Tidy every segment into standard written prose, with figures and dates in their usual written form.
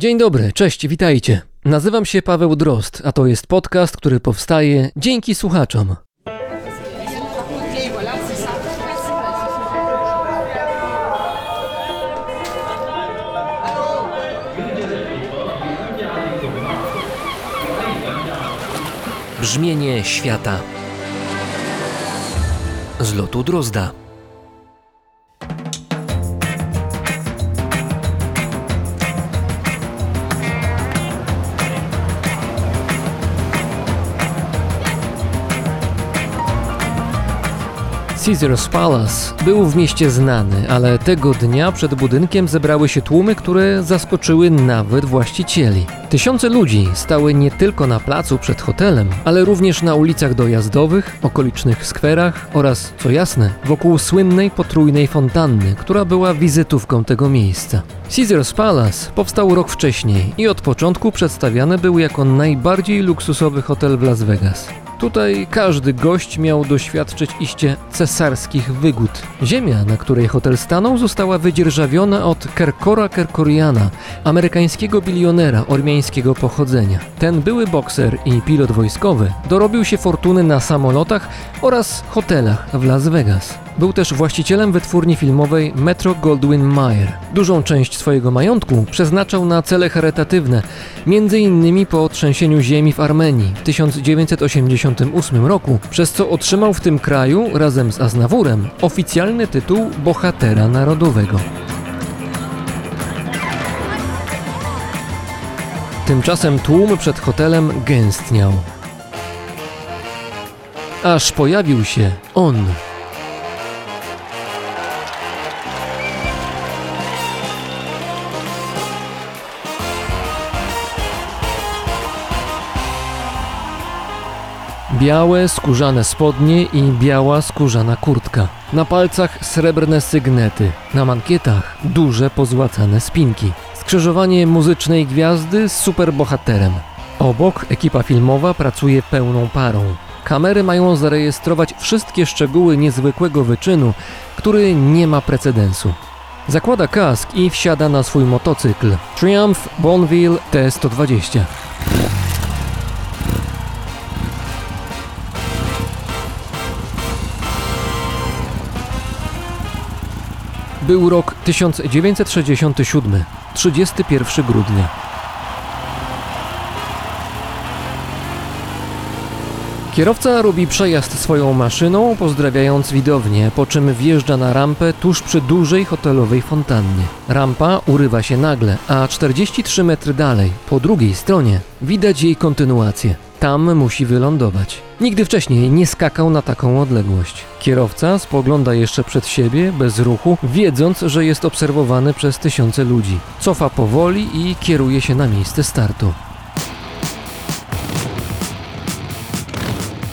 Dzień dobry, cześć, witajcie. Nazywam się Paweł Drozd, a to jest podcast, który powstaje dzięki słuchaczom. Brzmienie świata z lotu Drozda. Caesar's Palace był w mieście znany, ale tego dnia przed budynkiem zebrały się tłumy, które zaskoczyły nawet właścicieli. Tysiące ludzi stały nie tylko na placu przed hotelem, ale również na ulicach dojazdowych, okolicznych skwerach oraz, co jasne, wokół słynnej potrójnej fontanny, która była wizytówką tego miejsca. Caesar's Palace powstał rok wcześniej i od początku przedstawiany był jako najbardziej luksusowy hotel w Las Vegas. Tutaj każdy gość miał doświadczyć iście cesarskich wygód. Ziemia, na której hotel stanął, została wydzierżawiona od Kerkora Kerkoriana, amerykańskiego bilionera ormiańskiego pochodzenia. Ten były bokser i pilot wojskowy dorobił się fortuny na samolotach oraz hotelach w Las Vegas. Był też właścicielem wytwórni filmowej Metro-Goldwyn-Mayer. Dużą część swojego majątku przeznaczał na cele charytatywne, m.in. po trzęsieniu ziemi w Armenii w 1988 roku, przez co otrzymał w tym kraju, razem z Aznawurem, oficjalny tytuł Bohatera Narodowego. Tymczasem tłum przed hotelem gęstniał. Aż pojawił się on. Białe skórzane spodnie i biała skórzana kurtka. Na palcach srebrne sygnety, na mankietach duże pozłacane spinki. Skrzyżowanie muzycznej gwiazdy z superbohaterem. Obok ekipa filmowa pracuje pełną parą. Kamery mają zarejestrować wszystkie szczegóły niezwykłego wyczynu, który nie ma precedensu. Zakłada kask i wsiada na swój motocykl Triumph Bonneville T120. Był rok 1967, 31 grudnia. Kierowca robi przejazd swoją maszyną, pozdrawiając widownię, po czym wjeżdża na rampę tuż przy dużej hotelowej fontannie. Rampa urywa się nagle, a 43 metry dalej, po drugiej stronie, widać jej kontynuację. Tam musi wylądować. Nigdy wcześniej nie skakał na taką odległość. Kierowca spogląda jeszcze przed siebie, bez ruchu, wiedząc, że jest obserwowany przez tysiące ludzi. Cofa powoli i kieruje się na miejsce startu.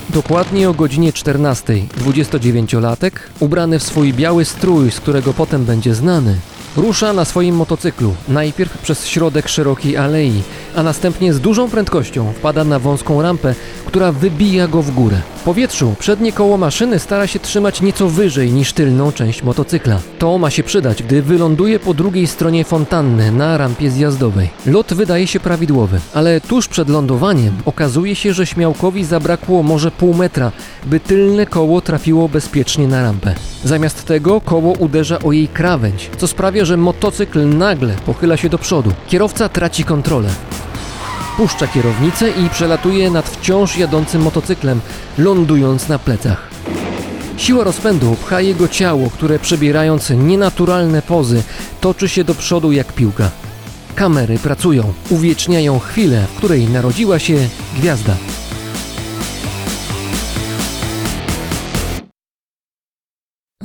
Dokładnie o godzinie 14, 29-latek, ubrany w swój biały strój, z którego potem będzie znany, rusza na swoim motocyklu, najpierw przez środek szerokiej alei, a następnie z dużą prędkością wpada na wąską rampę, która wybija go w górę. W powietrzu przednie koło maszyny stara się trzymać nieco wyżej niż tylną część motocykla. To ma się przydać, gdy wyląduje po drugiej stronie fontanny na rampie zjazdowej. Lot wydaje się prawidłowy, ale tuż przed lądowaniem okazuje się, że śmiałkowi zabrakło może pół metra, by tylne koło trafiło bezpiecznie na rampę. Zamiast tego koło uderza o jej krawędź, co sprawia, że motocykl nagle pochyla się do przodu. Kierowca traci kontrolę. Puszcza kierownicę i przelatuje nad wciąż jadącym motocyklem, lądując na plecach. Siła rozpędu pcha jego ciało, które przebierając nienaturalne pozy, toczy się do przodu jak piłka. Kamery pracują, uwieczniają chwilę, w której narodziła się gwiazda.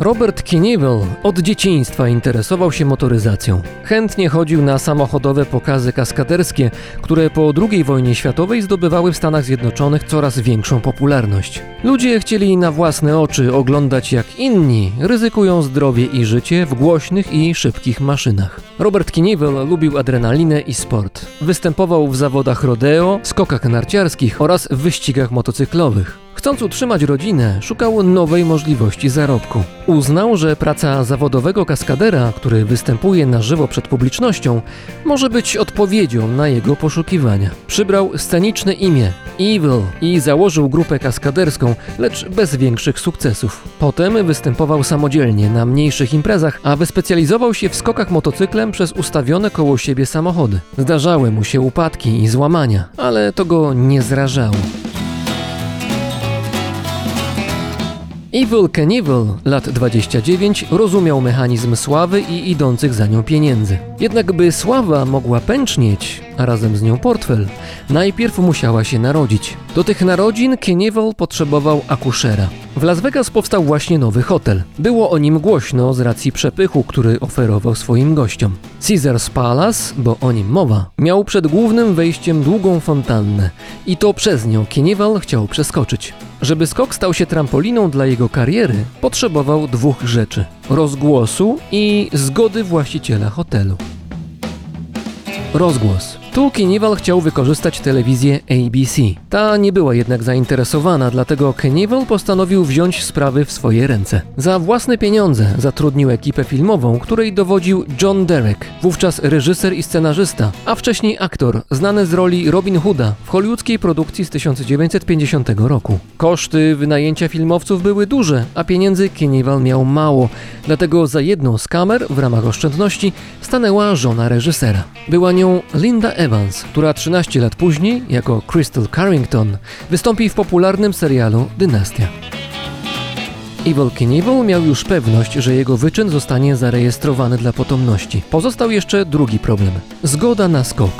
Herbert Knievel od dzieciństwa interesował się motoryzacją. Chętnie chodził na samochodowe pokazy kaskaderskie, które po II wojnie światowej zdobywały w Stanach Zjednoczonych coraz większą popularność. Ludzie chcieli na własne oczy oglądać, jak inni ryzykują zdrowie i życie w głośnych i szybkich maszynach. Herbert Knievel lubił adrenalinę i sport. Występował w zawodach rodeo, skokach narciarskich oraz wyścigach motocyklowych. Chcąc utrzymać rodzinę, szukał nowej możliwości zarobku. Uznał, że praca zawodowego kaskadera, który występuje na żywo przed publicznością, może być odpowiedzią na jego poszukiwania. Przybrał sceniczne imię Evel i założył grupę kaskaderską, lecz bez większych sukcesów. Potem występował samodzielnie na mniejszych imprezach, a wyspecjalizował się w skokach motocyklem przez ustawione koło siebie samochody. Zdarzały mu się upadki i złamania, ale to go nie zrażało. Evel Knievel, lat 29, rozumiał mechanizm sławy i idących za nią pieniędzy. Jednak by sława mogła pęcznieć, a razem z nią portfel, najpierw musiała się narodzić. Do tych narodzin Knievel potrzebował akuszera. W Las Vegas powstał właśnie nowy hotel. Było o nim głośno z racji przepychu, który oferował swoim gościom. Caesar's Palace, bo o nim mowa, miał przed głównym wejściem długą fontannę i to przez nią Knievel chciał przeskoczyć. Żeby skok stał się trampoliną dla jego kariery, potrzebował dwóch rzeczy: rozgłosu i zgody właściciela hotelu. Rozgłos. Tu Knievel chciał wykorzystać telewizję ABC. Ta nie była jednak zainteresowana, dlatego Knievel postanowił wziąć sprawy w swoje ręce. Za własne pieniądze zatrudnił ekipę filmową, której dowodził John Derek, wówczas reżyser i scenarzysta, a wcześniej aktor, znany z roli Robin Hooda w hollywoodzkiej produkcji z 1950 roku. Koszty wynajęcia filmowców były duże, a pieniędzy Knievel miał mało, dlatego za jedną z kamer w ramach oszczędności stanęła żona reżysera. Była nią Linda Evans, która 13 lat później, jako Crystal Carrington, wystąpi w popularnym serialu Dynastia. Evel Knievel miał już pewność, że jego wyczyn zostanie zarejestrowany dla potomności. Pozostał jeszcze drugi problem – zgoda na skok.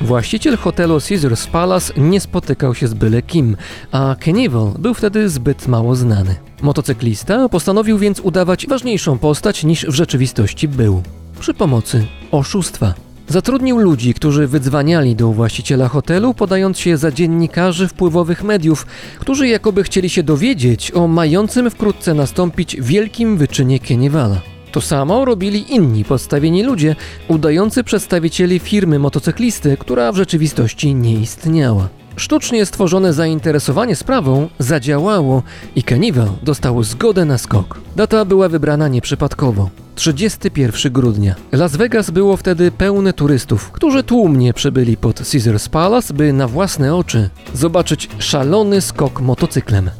Właściciel hotelu Caesar's Palace nie spotykał się z byle kim, a Knievel był wtedy zbyt mało znany. Motocyklista postanowił więc udawać ważniejszą postać niż w rzeczywistości był. Przy pomocy oszustwa. Zatrudnił ludzi, którzy wydzwaniali do właściciela hotelu, podając się za dziennikarzy wpływowych mediów, którzy jakoby chcieli się dowiedzieć o mającym wkrótce nastąpić wielkim wyczynie Kniewela. To samo robili inni podstawieni ludzie, udający przedstawicieli firmy motocyklisty, która w rzeczywistości nie istniała. Sztucznie stworzone zainteresowanie sprawą zadziałało i Knievel dostał zgodę na skok. Data była wybrana nieprzypadkowo. 31 grudnia. Las Vegas było wtedy pełne turystów, którzy tłumnie przybyli pod Caesar's Palace, by na własne oczy zobaczyć szalony skok motocyklem.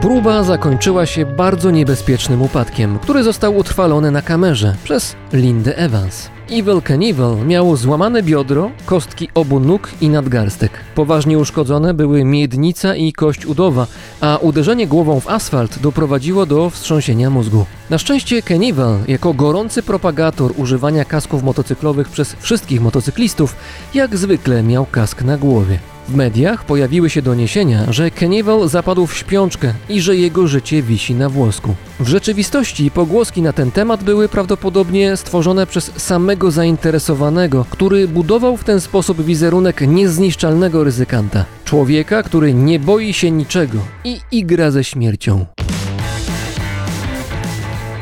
Próba zakończyła się bardzo niebezpiecznym upadkiem, który został utrwalony na kamerze przez Lindę Evans. Evel Knievel miał złamane biodro, kostki obu nóg i nadgarstek. Poważnie uszkodzone były miednica i kość udowa, a uderzenie głową w asfalt doprowadziło do wstrząsienia mózgu. Na szczęście Knievel, jako gorący propagator używania kasków motocyklowych przez wszystkich motocyklistów, jak zwykle miał kask na głowie. W mediach pojawiły się doniesienia, że Knievel zapadł w śpiączkę i że jego życie wisi na włosku. W rzeczywistości pogłoski na ten temat były prawdopodobnie stworzone przez samego zainteresowanego, który budował w ten sposób wizerunek niezniszczalnego ryzykanta. Człowieka, który nie boi się niczego i igra ze śmiercią.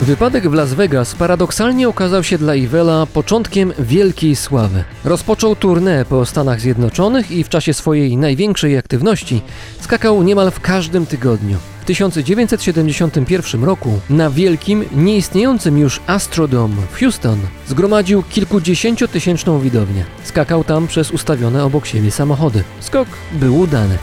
Wypadek w Las Vegas paradoksalnie okazał się dla Evela początkiem wielkiej sławy. Rozpoczął tournée po Stanach Zjednoczonych i w czasie swojej największej aktywności skakał niemal w każdym tygodniu. W 1971 roku na wielkim, nieistniejącym już Astrodome w Houston zgromadził kilkudziesięciotysięczną widownię. Skakał tam przez ustawione obok siebie samochody. Skok był udany.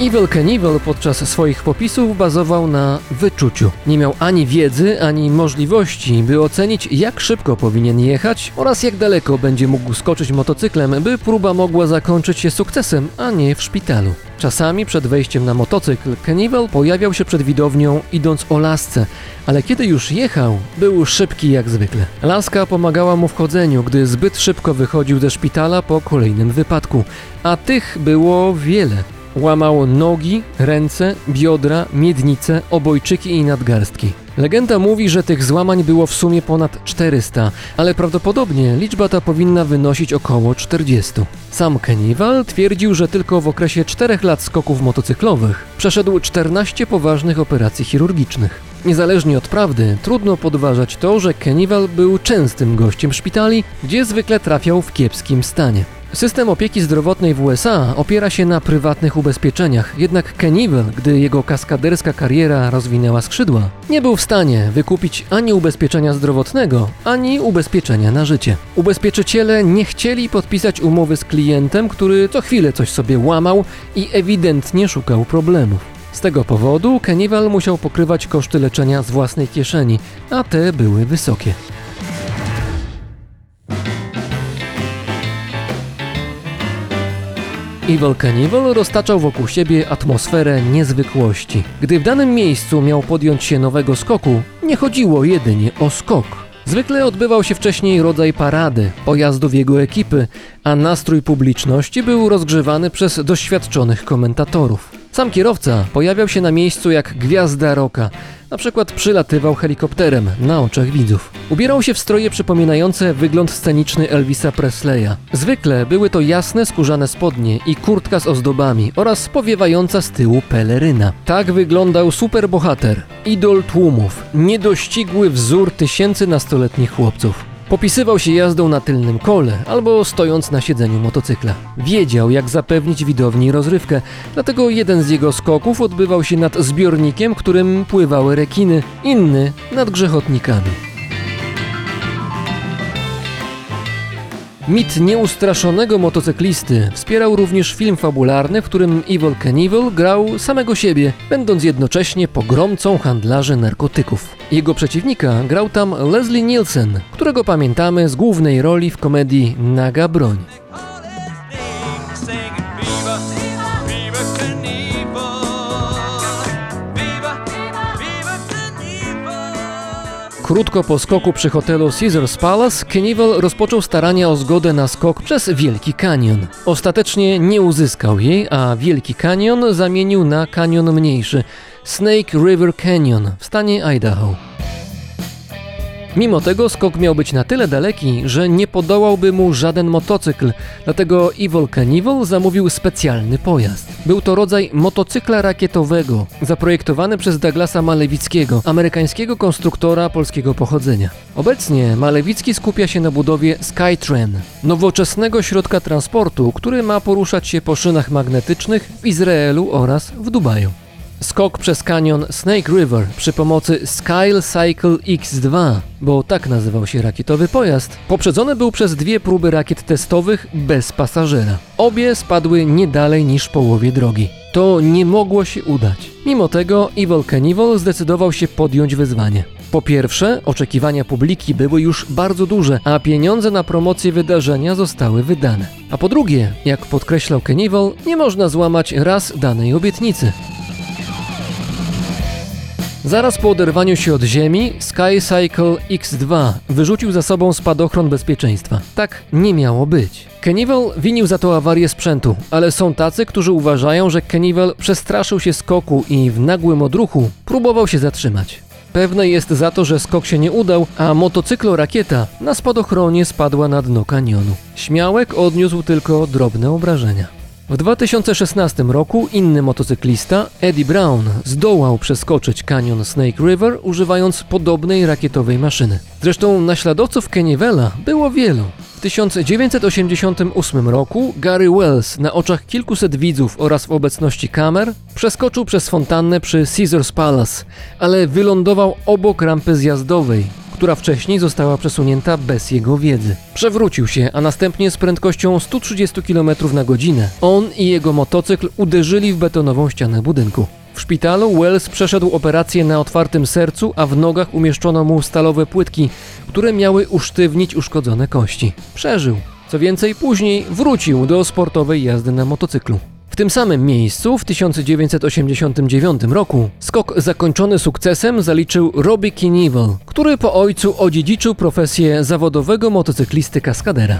Evel Knievel podczas swoich popisów bazował na wyczuciu. Nie miał ani wiedzy, ani możliwości, by ocenić, jak szybko powinien jechać oraz jak daleko będzie mógł skoczyć motocyklem, by próba mogła zakończyć się sukcesem, a nie w szpitalu. Czasami przed wejściem na motocykl Knievel pojawiał się przed widownią, idąc o lasce, ale kiedy już jechał, był szybki jak zwykle. Laska pomagała mu w chodzeniu, gdy zbyt szybko wychodził ze szpitala po kolejnym wypadku, a tych było wiele. Łamał nogi, ręce, biodra, miednice, obojczyki i nadgarstki. Legenda mówi, że tych złamań było w sumie ponad 400, ale prawdopodobnie liczba ta powinna wynosić około 40. Sam Knievel twierdził, że tylko w okresie 4 lat skoków motocyklowych przeszedł 14 poważnych operacji chirurgicznych. Niezależnie od prawdy, trudno podważać to, że Knievel był częstym gościem szpitali, gdzie zwykle trafiał w kiepskim stanie. System opieki zdrowotnej w USA opiera się na prywatnych ubezpieczeniach, jednak Knievel, gdy jego kaskaderska kariera rozwinęła skrzydła, nie był w stanie wykupić ani ubezpieczenia zdrowotnego, ani ubezpieczenia na życie. Ubezpieczyciele nie chcieli podpisać umowy z klientem, który co chwilę coś sobie łamał i ewidentnie szukał problemów. Z tego powodu Knievel musiał pokrywać koszty leczenia z własnej kieszeni, a te były wysokie. Evel Knievel roztaczał wokół siebie atmosferę niezwykłości. Gdy w danym miejscu miał podjąć się nowego skoku, nie chodziło jedynie o skok. Zwykle odbywał się wcześniej rodzaj parady, pojazdów jego ekipy, a nastrój publiczności był rozgrzewany przez doświadczonych komentatorów. Sam kierowca pojawiał się na miejscu jak gwiazda rocka, na przykład przylatywał helikopterem na oczach widzów. Ubierał się w stroje przypominające wygląd sceniczny Elvisa Presleya. Zwykle były to jasne, skórzane spodnie i kurtka z ozdobami oraz powiewająca z tyłu peleryna. Tak wyglądał superbohater, idol tłumów, niedościgły wzór tysięcy nastoletnich chłopców. Popisywał się jazdą na tylnym kole albo stojąc na siedzeniu motocykla. Wiedział, jak zapewnić widowni rozrywkę, dlatego jeden z jego skoków odbywał się nad zbiornikiem, którym pływały rekiny, inny nad grzechotnikami. Mit nieustraszonego motocyklisty wspierał również film fabularny, w którym Evel Knievel grał samego siebie, będąc jednocześnie pogromcą handlarzy narkotyków. Jego przeciwnika grał tam Leslie Nielsen, którego pamiętamy z głównej roli w komedii Naga Broń. Krótko po skoku przy hotelu Caesar's Palace Knievel rozpoczął starania o zgodę na skok przez Wielki Kanion. Ostatecznie nie uzyskał jej, a Wielki Kanion zamienił na kanion mniejszy – Snake River Canyon w stanie Idaho. Mimo tego skok miał być na tyle daleki, że nie podołałby mu żaden motocykl, dlatego Evel Knievel zamówił specjalny pojazd. Był to rodzaj motocykla rakietowego, zaprojektowany przez Douglasa Malewickiego, amerykańskiego konstruktora polskiego pochodzenia. Obecnie Malewicki skupia się na budowie SkyTran, nowoczesnego środka transportu, który ma poruszać się po szynach magnetycznych w Izraelu oraz w Dubaju. Skok przez kanion Snake River przy pomocy Sky Cycle X-2, bo tak nazywał się rakietowy pojazd, poprzedzony był przez 2 próby rakiet testowych bez pasażera. Obie spadły nie dalej niż połowie drogi. To nie mogło się udać. Mimo tego Evel Knievel zdecydował się podjąć wyzwanie. Po pierwsze, oczekiwania publiki były już bardzo duże, a pieniądze na promocję wydarzenia zostały wydane. A po drugie, jak podkreślał Knievel, nie można złamać raz danej obietnicy. Zaraz po oderwaniu się od ziemi, Sky Cycle X-2 wyrzucił za sobą spadochron bezpieczeństwa. Tak nie miało być. Knievel winił za to awarię sprzętu, ale są tacy, którzy uważają, że Knievel przestraszył się skoku i w nagłym odruchu próbował się zatrzymać. Pewne jest za to, że skok się nie udał, a motocyklo-rakieta na spadochronie spadła na dno kanionu. Śmiałek odniósł tylko drobne obrażenia. W 2016 roku inny motocyklista, Eddie Braun, zdołał przeskoczyć kanion Snake River używając podobnej rakietowej maszyny. Zresztą naśladowców Knievela było wielu. W 1988 roku Gary Wells na oczach kilkuset widzów oraz w obecności kamer przeskoczył przez fontannę przy Caesar's Palace, ale wylądował obok rampy zjazdowej, która wcześniej została przesunięta bez jego wiedzy. Przewrócił się, a następnie z prędkością 130 km na godzinę on i jego motocykl uderzyli w betonową ścianę budynku. W szpitalu Wells przeszedł operację na otwartym sercu, a w nogach umieszczono mu stalowe płytki, które miały usztywnić uszkodzone kości. Przeżył. Co więcej, później wrócił do sportowej jazdy na motocyklu. W tym samym miejscu w 1989 roku skok zakończony sukcesem zaliczył Robbie Knievel, który po ojcu odziedziczył profesję zawodowego motocyklisty kaskadera.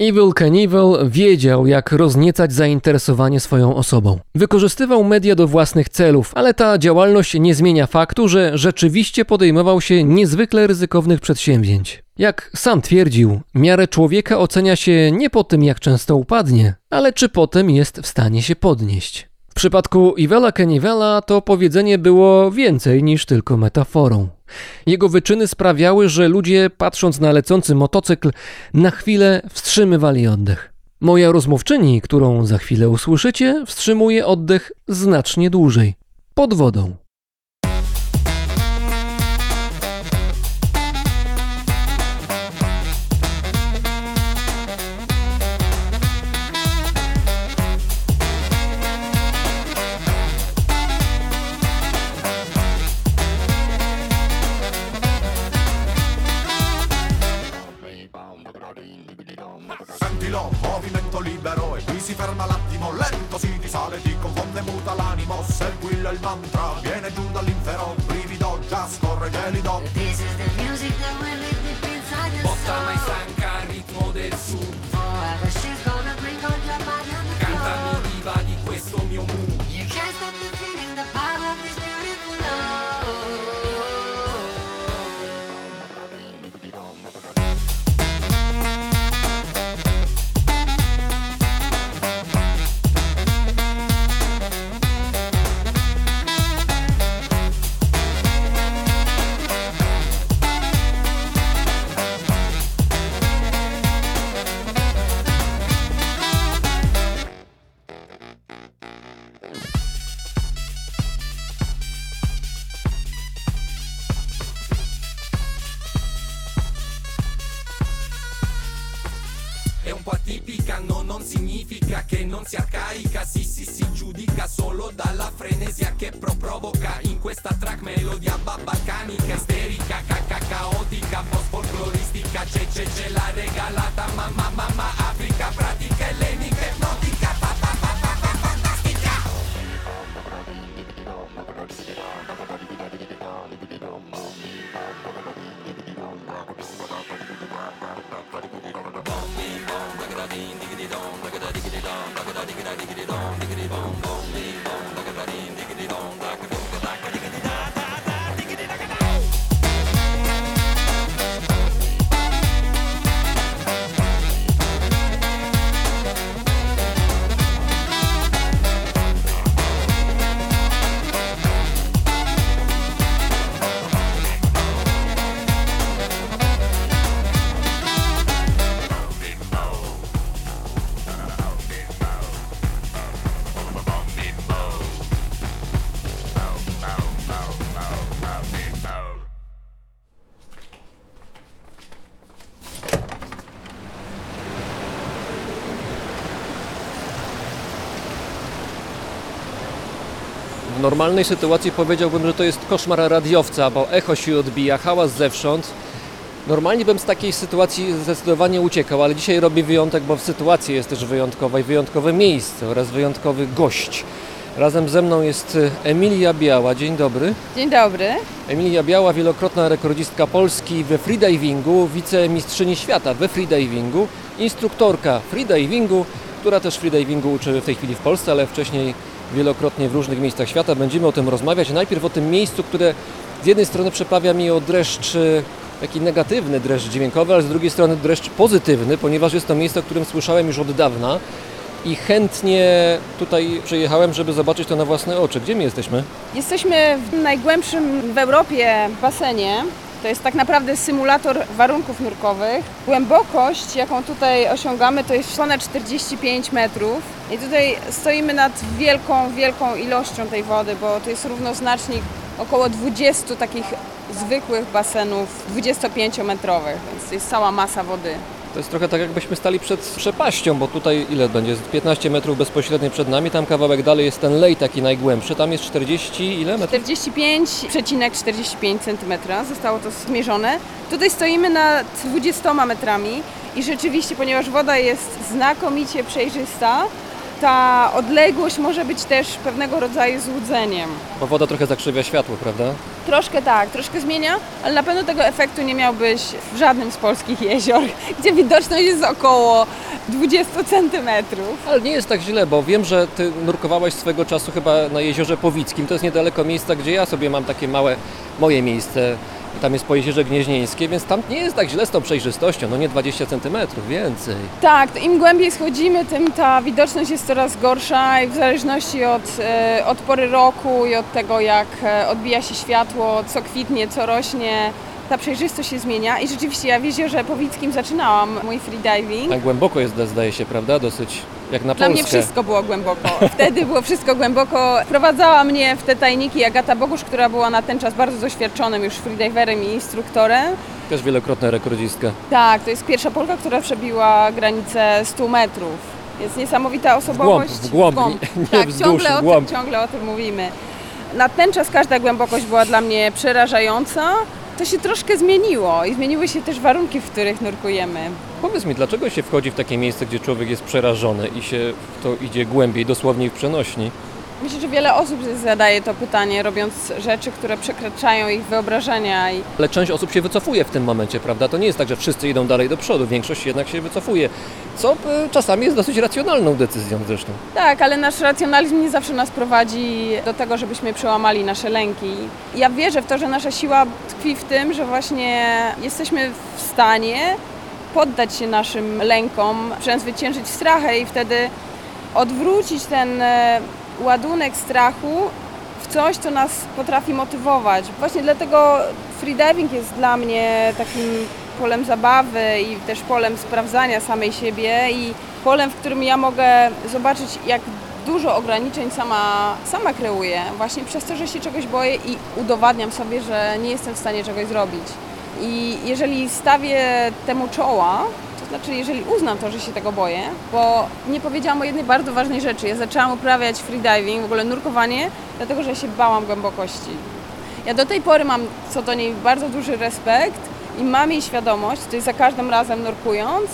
Evel Knievel wiedział, jak rozniecać zainteresowanie swoją osobą. Wykorzystywał media do własnych celów, ale ta działalność nie zmienia faktu, że rzeczywiście podejmował się niezwykle ryzykownych przedsięwzięć. Jak sam twierdził, miarę człowieka ocenia się nie po tym, jak często upadnie, ale czy potem jest w stanie się podnieść. W przypadku Evela Knievela to powiedzenie było więcej niż tylko metaforą. Jego wyczyny sprawiały, że ludzie, patrząc na lecący motocykl, na chwilę wstrzymywali oddech. Moja rozmówczyni, którą za chwilę usłyszycie, wstrzymuje oddech znacznie dłużej. Pod wodą. W normalnej sytuacji powiedziałbym, że to jest koszmar radiowca, bo echo się odbija, hałas zewsząd. Normalnie bym z takiej sytuacji zdecydowanie uciekał, ale dzisiaj robię wyjątek, bo sytuacja jest też wyjątkowa i wyjątkowe miejsce oraz wyjątkowy gość. Razem ze mną jest Emilia Biała. Dzień dobry. Dzień dobry. Emilia Biała, wielokrotna rekordzistka Polski we freedivingu, wicemistrzyni świata we freedivingu, instruktorka freedivingu, która też freedivingu uczy w tej chwili w Polsce, ale wcześniej wielokrotnie w różnych miejscach świata. Będziemy o tym rozmawiać. Najpierw o tym miejscu, które z jednej strony przeprawia mnie o dreszcz, taki negatywny dreszcz dźwiękowy, ale z drugiej strony dreszcz pozytywny, ponieważ jest to miejsce, o którym słyszałem już od dawna i chętnie tutaj przyjechałem, żeby zobaczyć to na własne oczy. Gdzie my jesteśmy? Jesteśmy w najgłębszym w Europie basenie. To jest tak naprawdę symulator warunków nurkowych. Głębokość, jaką tutaj osiągamy, to jest ponad 45 metrów. I tutaj stoimy nad wielką, wielką ilością tej wody, bo to jest równoznacznik około 20 takich zwykłych basenów 25-metrowych, więc to jest cała masa wody. To jest trochę tak, jakbyśmy stali przed przepaścią, bo tutaj ile będzie? 15 metrów bezpośrednio przed nami, tam kawałek dalej jest ten lej taki najgłębszy, tam jest 40 ile metrów? 45,45 cm, zostało to zmierzone. Tutaj stoimy nad 20 metrami i rzeczywiście, ponieważ woda jest znakomicie przejrzysta, ta odległość może być też pewnego rodzaju złudzeniem. Bo woda trochę zakrzywia światło, prawda? Troszkę tak, troszkę zmienia, ale na pewno tego efektu nie miałbyś w żadnym z polskich jezior, gdzie widoczność jest około 20 centymetrów. Ale nie jest tak źle, bo wiem, że ty nurkowałaś swego czasu chyba na Jeziorze Powickim. To jest niedaleko miejsca, gdzie ja sobie mam takie małe moje miejsce. Tam jest po Jeziorze Gnieźnieńskie, więc tam nie jest tak źle z tą przejrzystością, no nie 20 centymetrów, więcej. Tak, to im głębiej schodzimy, tym ta widoczność jest coraz gorsza i w zależności od pory roku i od tego, jak odbija się światło, co kwitnie, co rośnie, ta przejrzystość się zmienia i rzeczywiście ja w Jeziorze Powickim zaczynałam mój freediving. Tak głęboko jest, zdaje się, prawda? Dosyć jak na Polskę. Dla mnie wszystko było głęboko. Wtedy było wszystko głęboko. Wprowadzała mnie w te tajniki Agata Bogusz, która była na ten czas bardzo doświadczonym już freediverem i instruktorem. Też wielokrotna rekordzistka. Tak, to jest pierwsza Polka, która przebiła granicę 100 metrów. Jest niesamowita osobowość. W głąb. Tak, wzdłuż, ciągle o tym mówimy. Na ten czas każda głębokość była dla mnie przerażająca. To się troszkę zmieniło i zmieniły się też warunki, w których nurkujemy. Powiedz mi, dlaczego się wchodzi w takie miejsce, gdzie człowiek jest przerażony i się w to idzie głębiej, dosłownie w przenośni? Myślę, że wiele osób zadaje to pytanie, robiąc rzeczy, które przekraczają ich wyobrażenia. Ale część osób się wycofuje w tym momencie, prawda? To nie jest tak, że wszyscy idą dalej do przodu, większość jednak się wycofuje, co czasami jest dosyć racjonalną decyzją zresztą. Tak, ale nasz racjonalizm nie zawsze nas prowadzi do tego, żebyśmy przełamali nasze lęki. Ja wierzę w to, że nasza siła tkwi w tym, że właśnie jesteśmy w stanie poddać się naszym lękom, przezwyciężyć strachę i wtedy odwrócić ten ładunek strachu w coś, co nas potrafi motywować. Właśnie dlatego freediving jest dla mnie takim polem zabawy i też polem sprawdzania samej siebie i polem, w którym ja mogę zobaczyć, jak dużo ograniczeń sama kreuję, właśnie przez to, że się czegoś boję i udowadniam sobie, że nie jestem w stanie czegoś zrobić. I jeżeli stawię temu czoła, znaczy, jeżeli uznam to, że się tego boję, bo nie powiedziałam o jednej bardzo ważnej rzeczy. Ja zaczęłam uprawiać freediving, w ogóle nurkowanie, dlatego, że się bałam głębokości. Ja do tej pory mam co do niej bardzo duży respekt i mam jej świadomość, to jest za każdym razem nurkując,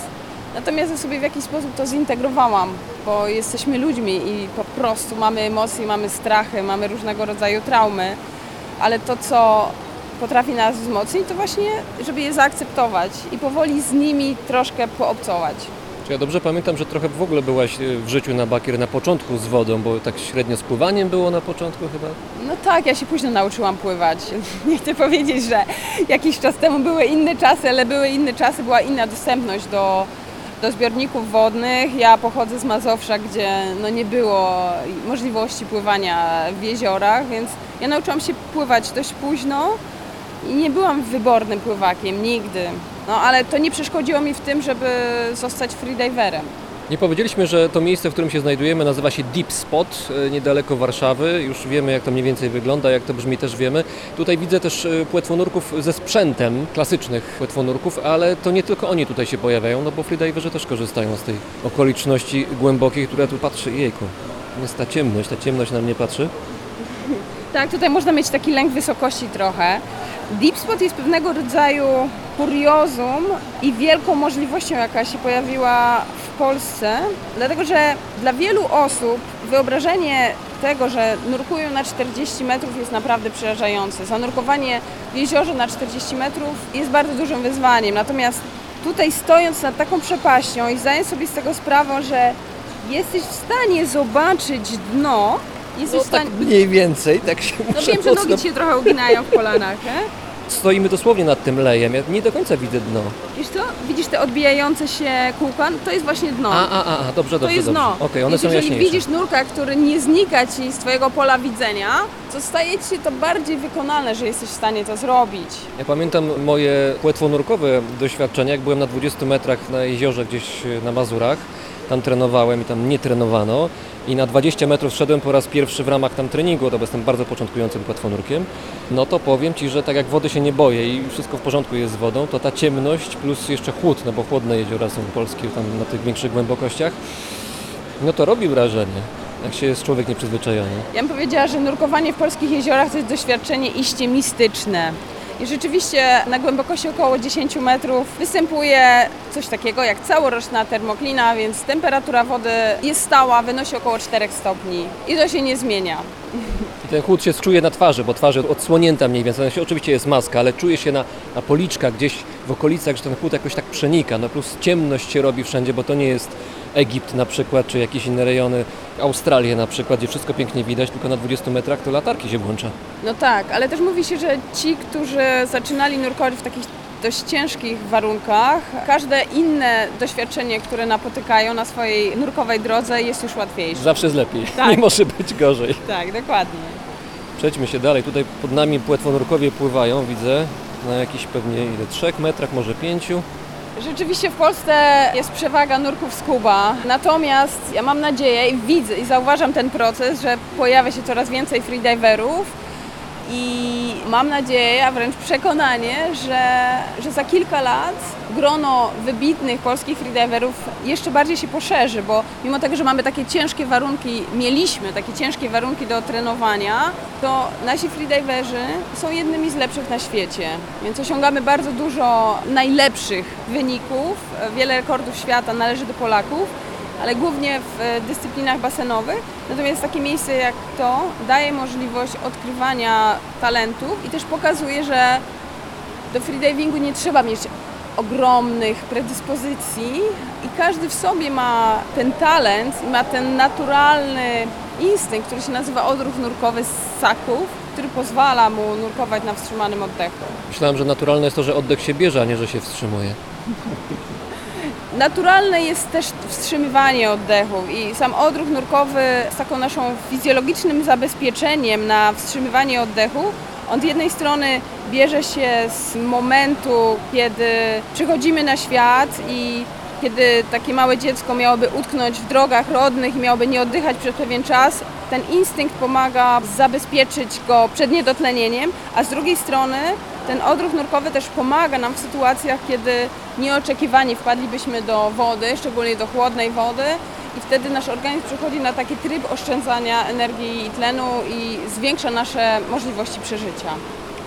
natomiast ja sobie w jakiś sposób to zintegrowałam, bo jesteśmy ludźmi i po prostu mamy emocje, mamy strachy, mamy różnego rodzaju traumy, ale to, co potrafi nas wzmocnić, to właśnie, żeby je zaakceptować i powoli z nimi troszkę poobcować. Czy ja dobrze pamiętam, że trochę w ogóle byłaś w życiu na bakier na początku z wodą, bo tak średnio z pływaniem było na początku chyba? No tak, ja się późno nauczyłam pływać. Nie chcę powiedzieć, że jakiś czas temu były inne czasy, ale była inna dostępność do zbiorników wodnych. Ja pochodzę z Mazowsza, gdzie no nie było możliwości pływania w jeziorach, więc ja nauczyłam się pływać dość późno. I nie byłam wybornym pływakiem, nigdy. No ale to nie przeszkodziło mi w tym, żeby zostać freediverem. Nie powiedzieliśmy, że to miejsce, w którym się znajdujemy, nazywa się Deep Spot, niedaleko Warszawy. Już wiemy, jak to mniej więcej wygląda, jak to brzmi, też wiemy. Tutaj widzę też płetwonurków ze sprzętem, klasycznych płetwonurków, ale to nie tylko oni tutaj się pojawiają, no bo freediverzy też korzystają z tej okoliczności głębokiej, która tu patrzy. Jejku, jest ta ciemność na mnie patrzy. Tak, tutaj można mieć taki lęk wysokości trochę. Deep Spot jest pewnego rodzaju kuriozum i wielką możliwością, jaka się pojawiła w Polsce, dlatego że dla wielu osób wyobrażenie tego, że nurkują na 40 metrów jest naprawdę przerażające. Zanurkowanie w jeziorze na 40 metrów jest bardzo dużym wyzwaniem, natomiast tutaj stojąc nad taką przepaścią i zdając sobie z tego sprawę, że jesteś w stanie zobaczyć dno, tak mniej więcej, tak się muszę. No wiem, że nogi ci się trochę uginają w kolanach, nie? Stoimy dosłownie nad tym lejem, ja nie do końca widzę dno. Wiesz co? Widzisz te odbijające się kółka? To jest właśnie dno. Dobrze. To jest dno. Okej, one są jaśniejsze. Jeżeli widzisz nurka, który nie znika ci z twojego pola widzenia, to staje ci się to bardziej wykonalne, że jesteś w stanie to zrobić. Ja pamiętam moje płetwonurkowe doświadczenia, jak byłem na 20 metrach na jeziorze gdzieś na Mazurach. Tam trenowałem i tam nie trenowano i na 20 metrów szedłem po raz pierwszy w ramach tam treningu, bo jestem bardzo początkującym płetwonurkiem, no to powiem Ci, że tak jak wody się nie boję i wszystko w porządku jest z wodą, to ta ciemność plus jeszcze chłód, no bo chłodne jeziora są polskie tam na tych większych głębokościach, no to robi wrażenie, jak się jest człowiek nieprzyzwyczajony. Ja bym powiedziała, że nurkowanie w polskich jeziorach to jest doświadczenie iście mistyczne. I rzeczywiście na głębokości około 10 metrów występuje coś takiego jak całoroczna termoklina, więc temperatura wody jest stała, wynosi około 4 stopni i to się nie zmienia. I Ten chłód się czuje na twarzy, bo twarz jest odsłonięta mniej więcej. Oczywiście jest maska, ale czuje się na policzkach gdzieś w okolicach, że ten chłód jakoś tak przenika. No plus ciemność się robi wszędzie, bo to nie jest Egipt na przykład, czy jakieś inne rejony, Australię na przykład, gdzie wszystko pięknie widać, tylko na 20 metrach to latarki się włącza. No tak, ale też mówi się, że ci, którzy zaczynali nurkować w takich dość ciężkich warunkach, każde inne doświadczenie, które napotykają na swojej nurkowej drodze, jest już łatwiejsze. Zawsze jest lepiej, tak. Nie może być gorzej. Tak, dokładnie. Przejdźmy się dalej, tutaj pod nami płetwonurkowie pływają, widzę, na jakichś pewnie ile, 3 metrach, może 5. Rzeczywiście w Polsce jest przewaga nurków scuba, natomiast ja mam nadzieję i widzę i zauważam ten proces, że pojawia się coraz więcej freediverów i mam nadzieję, a wręcz przekonanie, że za kilka lat grono wybitnych polskich freediverów jeszcze bardziej się poszerzy, bo mimo tego, że mamy takie ciężkie warunki, mieliśmy takie ciężkie warunki do trenowania, to nasi freediverzy są jednymi z lepszych na świecie, więc osiągamy bardzo dużo najlepszych wyników, wiele rekordów świata należy do Polaków, ale głównie w dyscyplinach basenowych. Natomiast takie miejsce jak to daje możliwość odkrywania talentów i też pokazuje, że do freedivingu nie trzeba mieć ogromnych predyspozycji i każdy w sobie ma ten talent i ma ten naturalny instynkt, który się nazywa odruch nurkowy ssaków, który pozwala mu nurkować na wstrzymanym oddechu. Myślałem, że naturalne jest to, że oddech się bierze, a nie, że się wstrzymuje. Naturalne jest też wstrzymywanie oddechów i sam odruch nurkowy z taką naszą fizjologicznym zabezpieczeniem na wstrzymywanie oddechu, on z jednej strony bierze się z momentu, kiedy przychodzimy na świat i kiedy takie małe dziecko miałoby utknąć w drogach rodnych i miałoby nie oddychać przez pewien czas, ten instynkt pomaga zabezpieczyć go przed niedotlenieniem, a z drugiej strony ten odruch nurkowy też pomaga nam w sytuacjach, kiedy nieoczekiwanie wpadlibyśmy do wody, szczególnie do chłodnej wody i wtedy nasz organizm przechodzi na taki tryb oszczędzania energii i tlenu i zwiększa nasze możliwości przeżycia.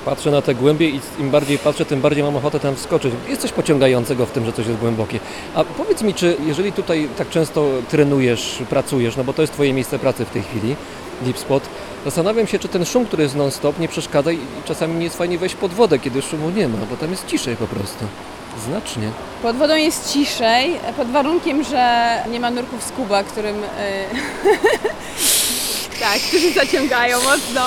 Patrzę na te głębie i im bardziej patrzę, tym bardziej mam ochotę tam wskoczyć. Jest coś pociągającego w tym, że coś jest głębokie. A powiedz mi, czy jeżeli tutaj tak często trenujesz, pracujesz, no bo to jest Twoje miejsce pracy w tej chwili, Deep Spot, zastanawiam się, czy ten szum, który jest non-stop, nie przeszkadza i czasami nie jest fajnie wejść pod wodę, kiedy szumu nie ma, bo tam jest ciszej po prostu. Znacznie. Pod wodą jest ciszej, pod warunkiem, że nie ma nurków scuba, którym... Tak, którzy zaciągają mocno.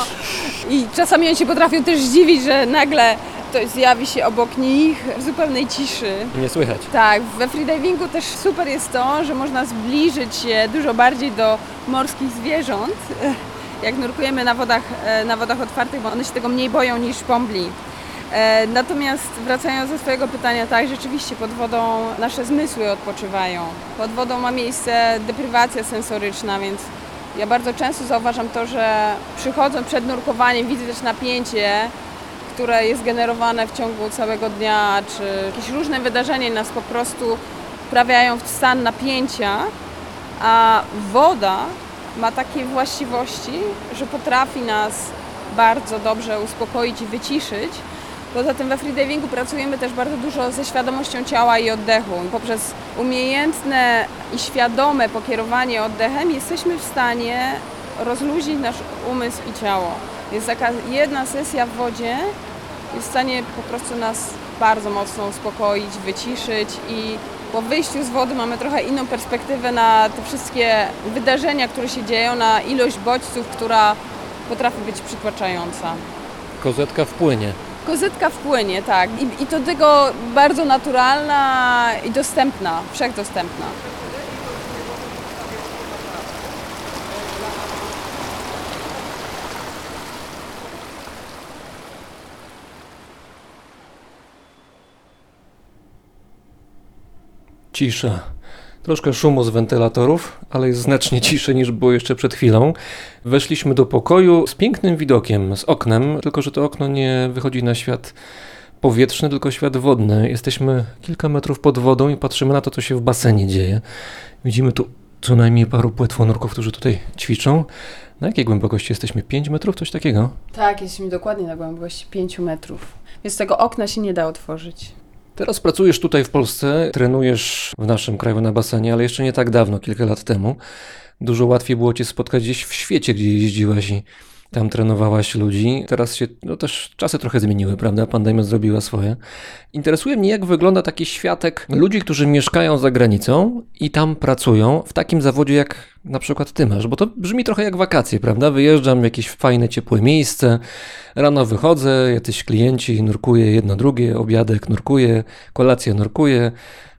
I czasami oni się potrafią też zdziwić, że nagle ktoś zjawi się obok nich w zupełnej ciszy. Nie słychać. Tak, we freedivingu też super jest to, że można zbliżyć się dużo bardziej do morskich zwierząt. Jak nurkujemy na wodach otwartych, bo one się tego mniej boją niż pąbli. Natomiast wracając do swojego pytania, tak, rzeczywiście pod wodą nasze zmysły odpoczywają. Pod wodą ma miejsce deprywacja sensoryczna, więc ja bardzo często zauważam to, że przychodząc przed nurkowaniem widzę też napięcie, które jest generowane w ciągu całego dnia, czy jakieś różne wydarzenia nas po prostu wprawiają w stan napięcia, a woda ma takie właściwości, że potrafi nas bardzo dobrze uspokoić i wyciszyć. Poza tym we freedivingu pracujemy też bardzo dużo ze świadomością ciała i oddechu. Poprzez umiejętne i świadome pokierowanie oddechem jesteśmy w stanie rozluźnić nasz umysł i ciało. Jest taka jedna sesja w wodzie, jest w stanie po prostu nas bardzo mocno uspokoić, wyciszyć i po wyjściu z wody mamy trochę inną perspektywę na te wszystkie wydarzenia, które się dzieją, na ilość bodźców, która potrafi być przytłaczająca. Kozetka wpłynie. Kozetka wpłynie, tak. I do tego bardzo naturalna i dostępna, wszechdostępna. Cisza. Troszkę szumu z wentylatorów, ale jest znacznie ciszej niż było jeszcze przed chwilą. Weszliśmy do pokoju z pięknym widokiem, z oknem, tylko że to okno nie wychodzi na świat powietrzny, tylko świat wodny. Jesteśmy kilka metrów pod wodą i patrzymy na to, co się w basenie dzieje. Widzimy tu co najmniej paru płetwonurków, którzy tutaj ćwiczą. Na jakiej głębokości jesteśmy? 5 metrów? Coś takiego? Tak, jesteśmy dokładnie na głębokości 5 metrów, więc tego okna się nie da otworzyć. Teraz pracujesz tutaj w Polsce, trenujesz w naszym kraju na basenie, ale jeszcze nie tak dawno, kilka lat temu. Dużo łatwiej było Cię spotkać gdzieś w świecie, gdzie jeździłaś i tam trenowałaś ludzi. Teraz się, no też czasy trochę zmieniły, prawda? Pandemia zrobiła swoje. Interesuje mnie, jak wygląda taki światek ludzi, którzy mieszkają za granicą i tam pracują w takim zawodzie, jak na przykład ty masz, bo to brzmi trochę jak wakacje, prawda? Wyjeżdżam w jakieś fajne, ciepłe miejsce, rano wychodzę, jacyś klienci, nurkuję jedno, drugie, obiadek nurkuję, kolację nurkuję,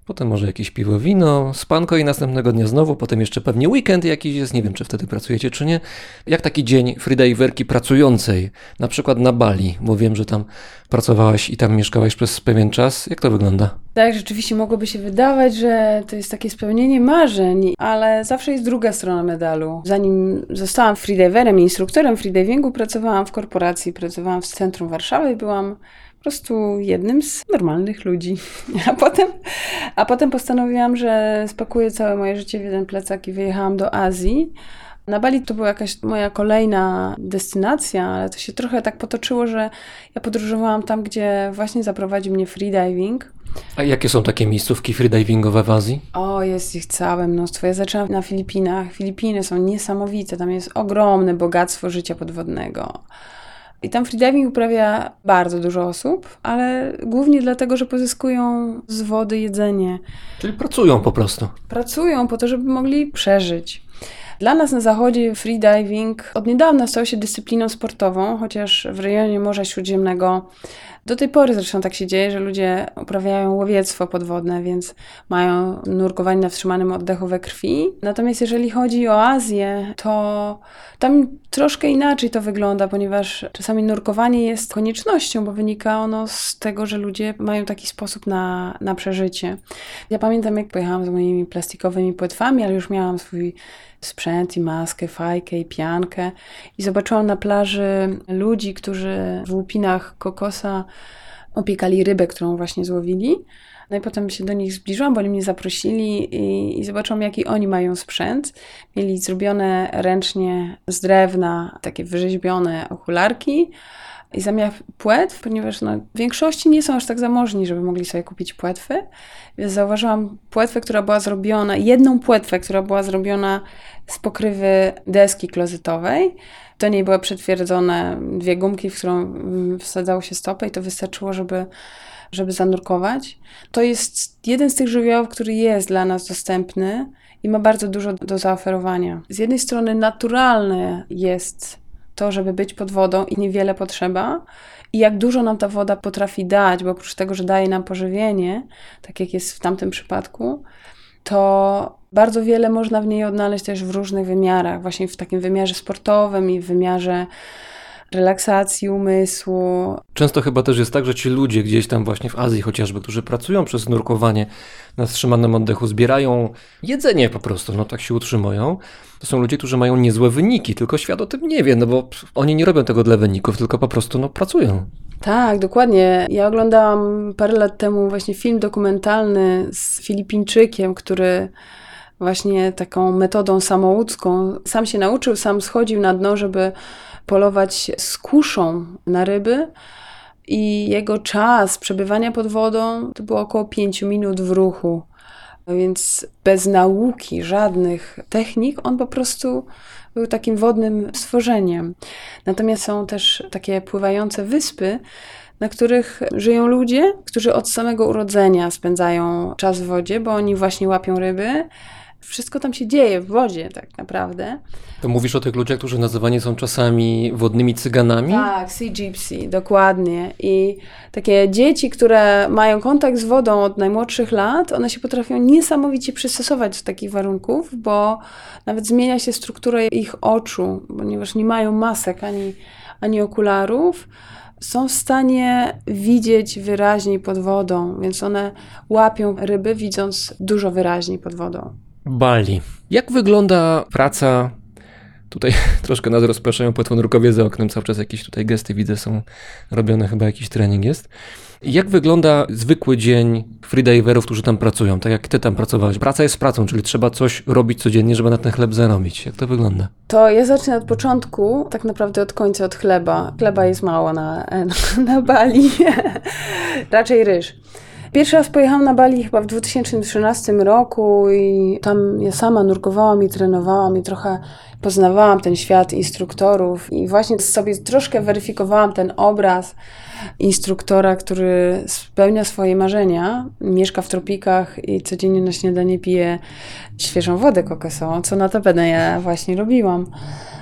potem może jakieś piwo, wino, spanko i następnego dnia znowu, potem jeszcze pewnie weekend jakiś jest, nie wiem, czy wtedy pracujecie, czy nie. Jak taki dzień freediverki pracującej, na przykład na Bali, bo wiem, że tam pracowałaś i tam mieszkałaś przez pewien czas. Jak to wygląda? Tak, rzeczywiście mogłoby się wydawać, że to jest takie spełnienie marzeń, ale zawsze jest druga strona medalu. Zanim zostałam freediverem i instruktorem freedivingu, pracowałam w korporacji, pracowałam w centrum Warszawy, byłam po prostu jednym z normalnych ludzi. A potem postanowiłam, że spakuję całe moje życie w jeden plecak i wyjechałam do Azji. Na Bali to była jakaś moja kolejna destynacja, ale to się trochę tak potoczyło, że ja podróżowałam tam, gdzie właśnie zaprowadzi mnie freediving. A jakie są takie miejscówki freedivingowe w Azji? O, jest ich całe mnóstwo. Ja zaczęłam na Filipinach. Filipiny są niesamowite, tam jest ogromne bogactwo życia podwodnego. I tam freediving uprawia bardzo dużo osób, ale głównie dlatego, że pozyskują z wody jedzenie. Czyli pracują po prostu. Pracują po to, żeby mogli przeżyć. Dla nas na zachodzie freediving od niedawna stał się dyscypliną sportową, chociaż w rejonie Morza Śródziemnego do tej pory zresztą tak się dzieje, że ludzie uprawiają łowiectwo podwodne, więc mają nurkowanie na wstrzymanym oddechu we krwi. Natomiast jeżeli chodzi o Azję, to tam troszkę inaczej to wygląda, ponieważ czasami nurkowanie jest koniecznością, bo wynika ono z tego, że ludzie mają taki sposób na przeżycie. Ja pamiętam, jak pojechałam z moimi plastikowymi płetwami, ale już miałam swój sprzęt i maskę, fajkę i piankę i zobaczyłam na plaży ludzi, którzy w łupinach kokosa opiekali rybę, którą właśnie złowili. No i potem się do nich zbliżyłam, bo oni mnie zaprosili i zobaczyłam, jaki oni mają sprzęt. Mieli zrobione ręcznie z drewna takie wyrzeźbione okularki i zamiast płetw, ponieważ w większości nie są aż tak zamożni, żeby mogli sobie kupić płetwy. Więc zauważyłam płetwę, która była zrobiona, jedną płetwę, która była zrobiona z pokrywy deski klozetowej. Do niej były przytwierdzone dwie gumki, w którą wsadzało się stopę i to wystarczyło, żeby zanurkować. To jest jeden z tych żywiołów, który jest dla nas dostępny i ma bardzo dużo do zaoferowania. Z jednej strony naturalne jest to, żeby być pod wodą i niewiele potrzeba i jak dużo nam ta woda potrafi dać, bo oprócz tego, że daje nam pożywienie, tak jak jest w tamtym przypadku, to bardzo wiele można w niej odnaleźć też w różnych wymiarach, właśnie w takim wymiarze sportowym i w wymiarze relaksacji umysłu. Często chyba też jest tak, że ci ludzie gdzieś tam właśnie w Azji chociażby, którzy pracują przez nurkowanie na wstrzymanym oddechu, zbierają jedzenie po prostu, tak się utrzymują. To są ludzie, którzy mają niezłe wyniki, tylko świat o tym nie wie, bo oni nie robią tego dla wyników, tylko po prostu pracują. Tak, dokładnie. Ja oglądałam parę lat temu właśnie film dokumentalny z Filipińczykiem, który właśnie taką metodą samouczką sam się nauczył, sam schodził na dno, żeby polować z kuszą na ryby i jego czas przebywania pod wodą to było około 5 minut w ruchu. Więc bez nauki, żadnych technik, on po prostu był takim wodnym stworzeniem. Natomiast są też takie pływające wyspy, na których żyją ludzie, którzy od samego urodzenia spędzają czas w wodzie, bo oni właśnie łapią ryby. Wszystko tam się dzieje w wodzie tak naprawdę. To mówisz o tych ludziach, którzy nazywani są czasami wodnymi cyganami? Tak, sea gypsy, dokładnie. I takie dzieci, które mają kontakt z wodą od najmłodszych lat, one się potrafią niesamowicie przystosować do takich warunków, bo nawet zmienia się struktura ich oczu, ponieważ nie mają masek ani okularów. Są w stanie widzieć wyraźniej pod wodą, więc one łapią ryby, widząc dużo wyraźniej pod wodą. Bali. Jak wygląda praca? Tutaj troszkę nas rozpraszają płetwonurkowie za oknem, cały czas jakieś tutaj gesty widzę są robione, chyba jakiś trening jest. Jak wygląda zwykły dzień freediverów, którzy tam pracują, tak jak ty tam pracowałeś? Praca jest pracą, czyli trzeba coś robić codziennie, żeby na ten chleb zarobić. Jak to wygląda? To ja zacznę od początku, tak naprawdę od końca, od chleba. Chleba jest mało na Bali, raczej ryż. Pierwszy raz pojechałam na Bali chyba w 2013 roku i tam ja sama nurkowałam i trenowałam i trochę poznawałam ten świat instruktorów i właśnie sobie troszkę weryfikowałam ten obraz instruktora, który spełnia swoje marzenia, mieszka w tropikach i codziennie na śniadanie pije świeżą wodę kokosową, co notabene ja właśnie robiłam.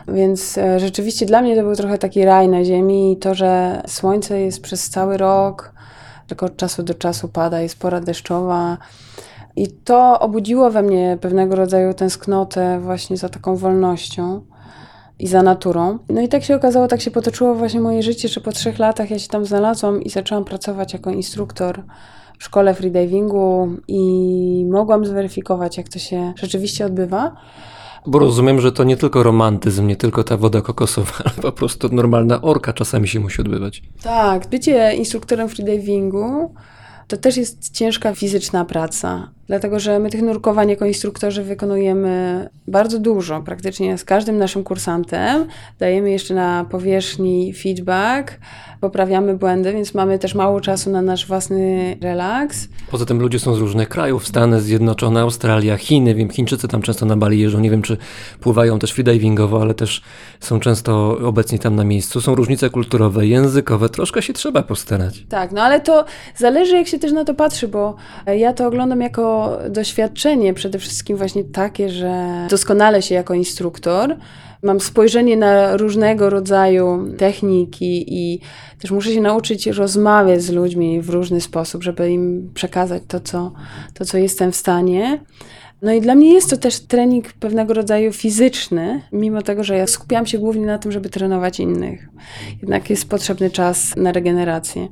Więc rzeczywiście dla mnie to był trochę taki raj na ziemi i to, że słońce jest przez cały rok, tylko od czasu do czasu pada, jest pora deszczowa. I to obudziło we mnie pewnego rodzaju tęsknotę właśnie za taką wolnością i za naturą. No i tak się okazało, tak się potoczyło właśnie moje życie, że po 3 latach ja się tam znalazłam i zaczęłam pracować jako instruktor w szkole freedivingu i mogłam zweryfikować, jak to się rzeczywiście odbywa. Bo rozumiem, że to nie tylko romantyzm, nie tylko ta woda kokosowa, ale po prostu normalna orka czasami się musi odbywać. Tak, bycie instruktorem freedivingu to też jest ciężka fizyczna praca, dlatego że my tych nurkowań jako instruktorzy wykonujemy bardzo dużo, praktycznie z każdym naszym kursantem. Dajemy jeszcze na powierzchni feedback, poprawiamy błędy, więc mamy też mało czasu na nasz własny relaks. Poza tym ludzie są z różnych krajów, Stany Zjednoczone, Australia, Chiny, wiem, Chińczycy tam często na Bali jeżdżą, nie wiem czy pływają też freedivingowo, ale też są często obecni tam na miejscu. Są różnice kulturowe, językowe, troszkę się trzeba postarać. Tak, no ale to zależy jak się też na to patrzy, bo ja to oglądam jako doświadczenie przede wszystkim właśnie takie, że doskonalę się jako instruktor, mam spojrzenie na różnego rodzaju techniki i też muszę się nauczyć rozmawiać z ludźmi w różny sposób, żeby im przekazać to, co jestem w stanie. No i dla mnie jest to też trening pewnego rodzaju fizyczny, mimo tego, że ja skupiam się głównie na tym, żeby trenować innych. Jednak jest potrzebny czas na regenerację.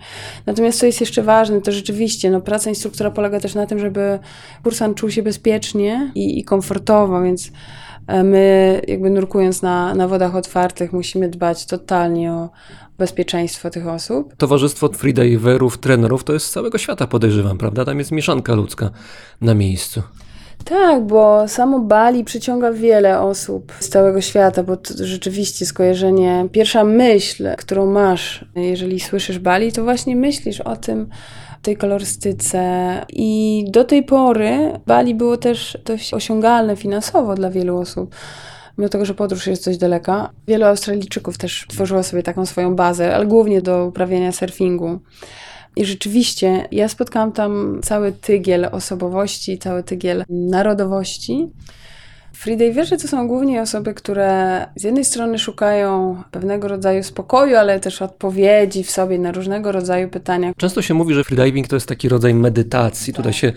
Natomiast co jest jeszcze ważne, to rzeczywiście praca instruktora polega też na tym, żeby kursant czuł się bezpiecznie i komfortowo, więc my nurkując na wodach otwartych musimy dbać totalnie o bezpieczeństwo tych osób. Towarzystwo freediverów, trenerów to jest z całego świata podejrzewam, prawda? Tam jest mieszanka ludzka na miejscu. Tak, bo samo Bali przyciąga wiele osób z całego świata, bo to rzeczywiście skojarzenie, pierwsza myśl, którą masz, jeżeli słyszysz Bali, to właśnie myślisz o tym, tej kolorystyce. I do tej pory Bali było też dość osiągalne finansowo dla wielu osób. Mimo tego, że podróż jest dość daleka. Wielu Australijczyków też tworzyło sobie taką swoją bazę, ale głównie do uprawiania surfingu. I rzeczywiście ja spotkałam tam cały tygiel osobowości, cały tygiel narodowości. Freediverzy to są głównie osoby, które z jednej strony szukają pewnego rodzaju spokoju, ale też odpowiedzi w sobie na różnego rodzaju pytania. Często się mówi, że freediving to jest taki rodzaj medytacji. Tutaj się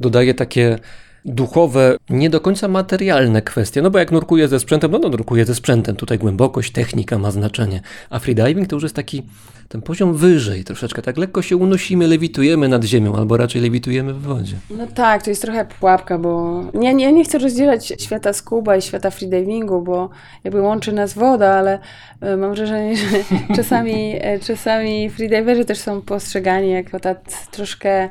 dodaje takie duchowe, nie do końca materialne kwestie, bo jak nurkuję ze sprzętem, nurkuję ze sprzętem, tutaj głębokość, technika ma znaczenie, a freediving to już jest taki ten poziom wyżej troszeczkę, tak lekko się unosimy, lewitujemy nad ziemią, albo raczej lewitujemy w wodzie. No tak, to jest trochę pułapka, bo nie chcę rozdzielać świata scuba i świata freedivingu, bo łączy nas woda, ale mam wrażenie, że czasami freediverzy też są postrzegani jako tak troszkę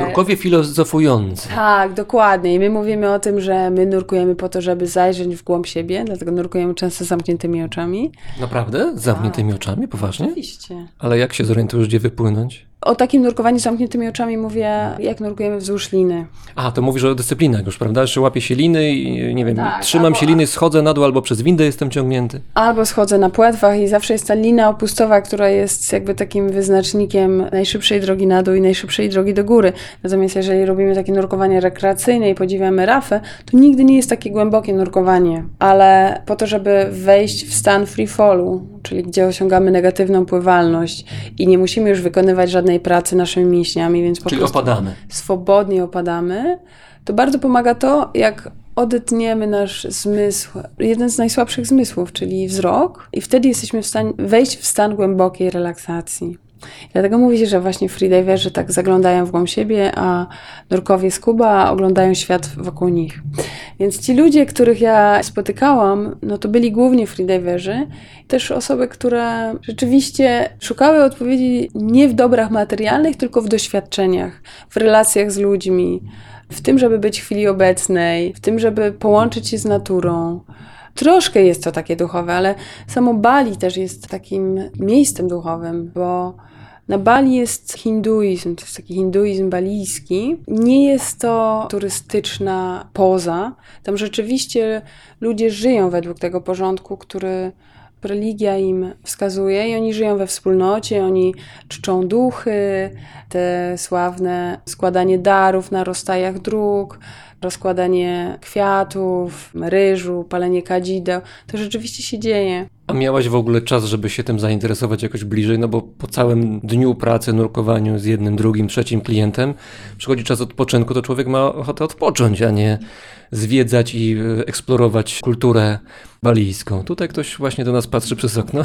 nurkowie filozofujący. Tak, dokładnie. I my mówimy o tym, że my nurkujemy po to, żeby zajrzeć w głąb siebie, dlatego nurkujemy często z zamkniętymi oczami. Naprawdę? Z zamkniętymi oczami? Poważnie? Oczywiście. Ale jak się zorientujesz, gdzie wypłynąć? O takim nurkowaniu z zamkniętymi oczami mówię, jak nurkujemy wzdłuż liny. A, to mówisz o dyscyplinach już, prawda? Że łapię się liny i trzymam się liny, schodzę na dół albo przez windę jestem ciągnięty. Albo schodzę na płetwach i zawsze jest ta lina opustowa, która jest takim wyznacznikiem najszybszej drogi na dół i najszybszej drogi do góry. Natomiast jeżeli robimy takie nurkowanie rekreacyjne i podziwiamy rafę, to nigdy nie jest takie głębokie nurkowanie. Ale po to, żeby wejść w stan free fallu, czyli gdzie osiągamy negatywną pływalność i nie musimy już wykonywać żadnej pracy naszymi mięśniami, więc po prostu swobodnie opadamy, to bardzo pomaga to, jak odetniemy nasz zmysł, jeden z najsłabszych zmysłów, czyli wzrok, i wtedy jesteśmy w stanie wejść w stan głębokiej relaksacji. Dlatego mówi się, że właśnie freediverzy tak zaglądają w głąb siebie, a nurkowie scuba oglądają świat wokół nich. Więc ci ludzie, których ja spotykałam, to byli głównie freediverzy. Też osoby, które rzeczywiście szukały odpowiedzi nie w dobrach materialnych, tylko w doświadczeniach, w relacjach z ludźmi, w tym, żeby być w chwili obecnej, w tym, żeby połączyć się z naturą. Troszkę jest to takie duchowe, ale samo Bali też jest takim miejscem duchowym, bo Na Bali jest hinduizm, to jest taki hinduizm balijski. Nie jest to turystyczna poza. Tam rzeczywiście ludzie żyją według tego porządku, który religia im wskazuje, i oni żyją we wspólnocie, oni czczą duchy, te sławne składanie darów na rozstajach dróg, rozkładanie kwiatów, ryżu, palenie kadzideł. To rzeczywiście się dzieje. A miałaś w ogóle czas, żeby się tym zainteresować jakoś bliżej? No bo po całym dniu pracy, nurkowaniu z jednym, drugim, trzecim klientem przychodzi czas odpoczynku, to człowiek ma ochotę odpocząć, a nie zwiedzać i eksplorować kulturę balijską. Tutaj ktoś właśnie do nas patrzy przez okno.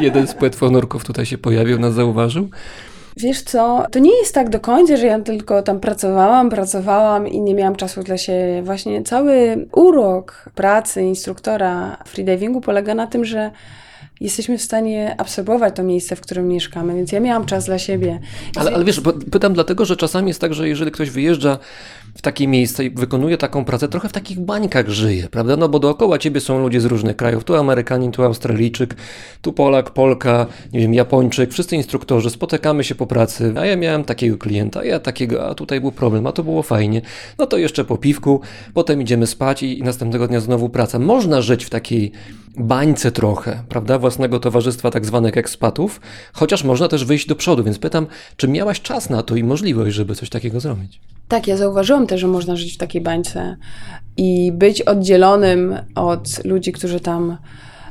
Jeden z płetwonurków tutaj się pojawił, nas zauważył. Wiesz co, to nie jest tak do końca, że ja tylko tam pracowałam i nie miałam czasu dla siebie. Właśnie cały urok pracy instruktora freedivingu polega na tym, że jesteśmy w stanie absorbować to miejsce, w którym mieszkamy, więc ja miałam czas dla siebie. Ale wiesz, pytam dlatego, że czasami jest tak, że jeżeli ktoś wyjeżdża w takie miejsce i wykonuje taką pracę, trochę w takich bańkach żyje, prawda? No bo dookoła ciebie są ludzie z różnych krajów, tu Amerykanin, tu Australijczyk, tu Polak, Polka, nie wiem, Japończyk, wszyscy instruktorzy, spotykamy się po pracy, a ja miałem takiego klienta, a ja takiego, a tutaj był problem, a to było fajnie, no to jeszcze po piwku, potem idziemy spać i następnego dnia znowu praca. Można żyć w takiej bańce trochę, prawda, własnego towarzystwa tak zwanych ekspatów, chociaż można też wyjść do przodu, więc pytam, czy miałaś czas na to i możliwość, żeby coś takiego zrobić? Tak, ja zauważyłam też, że można żyć w takiej bańce i być oddzielonym od ludzi, którzy tam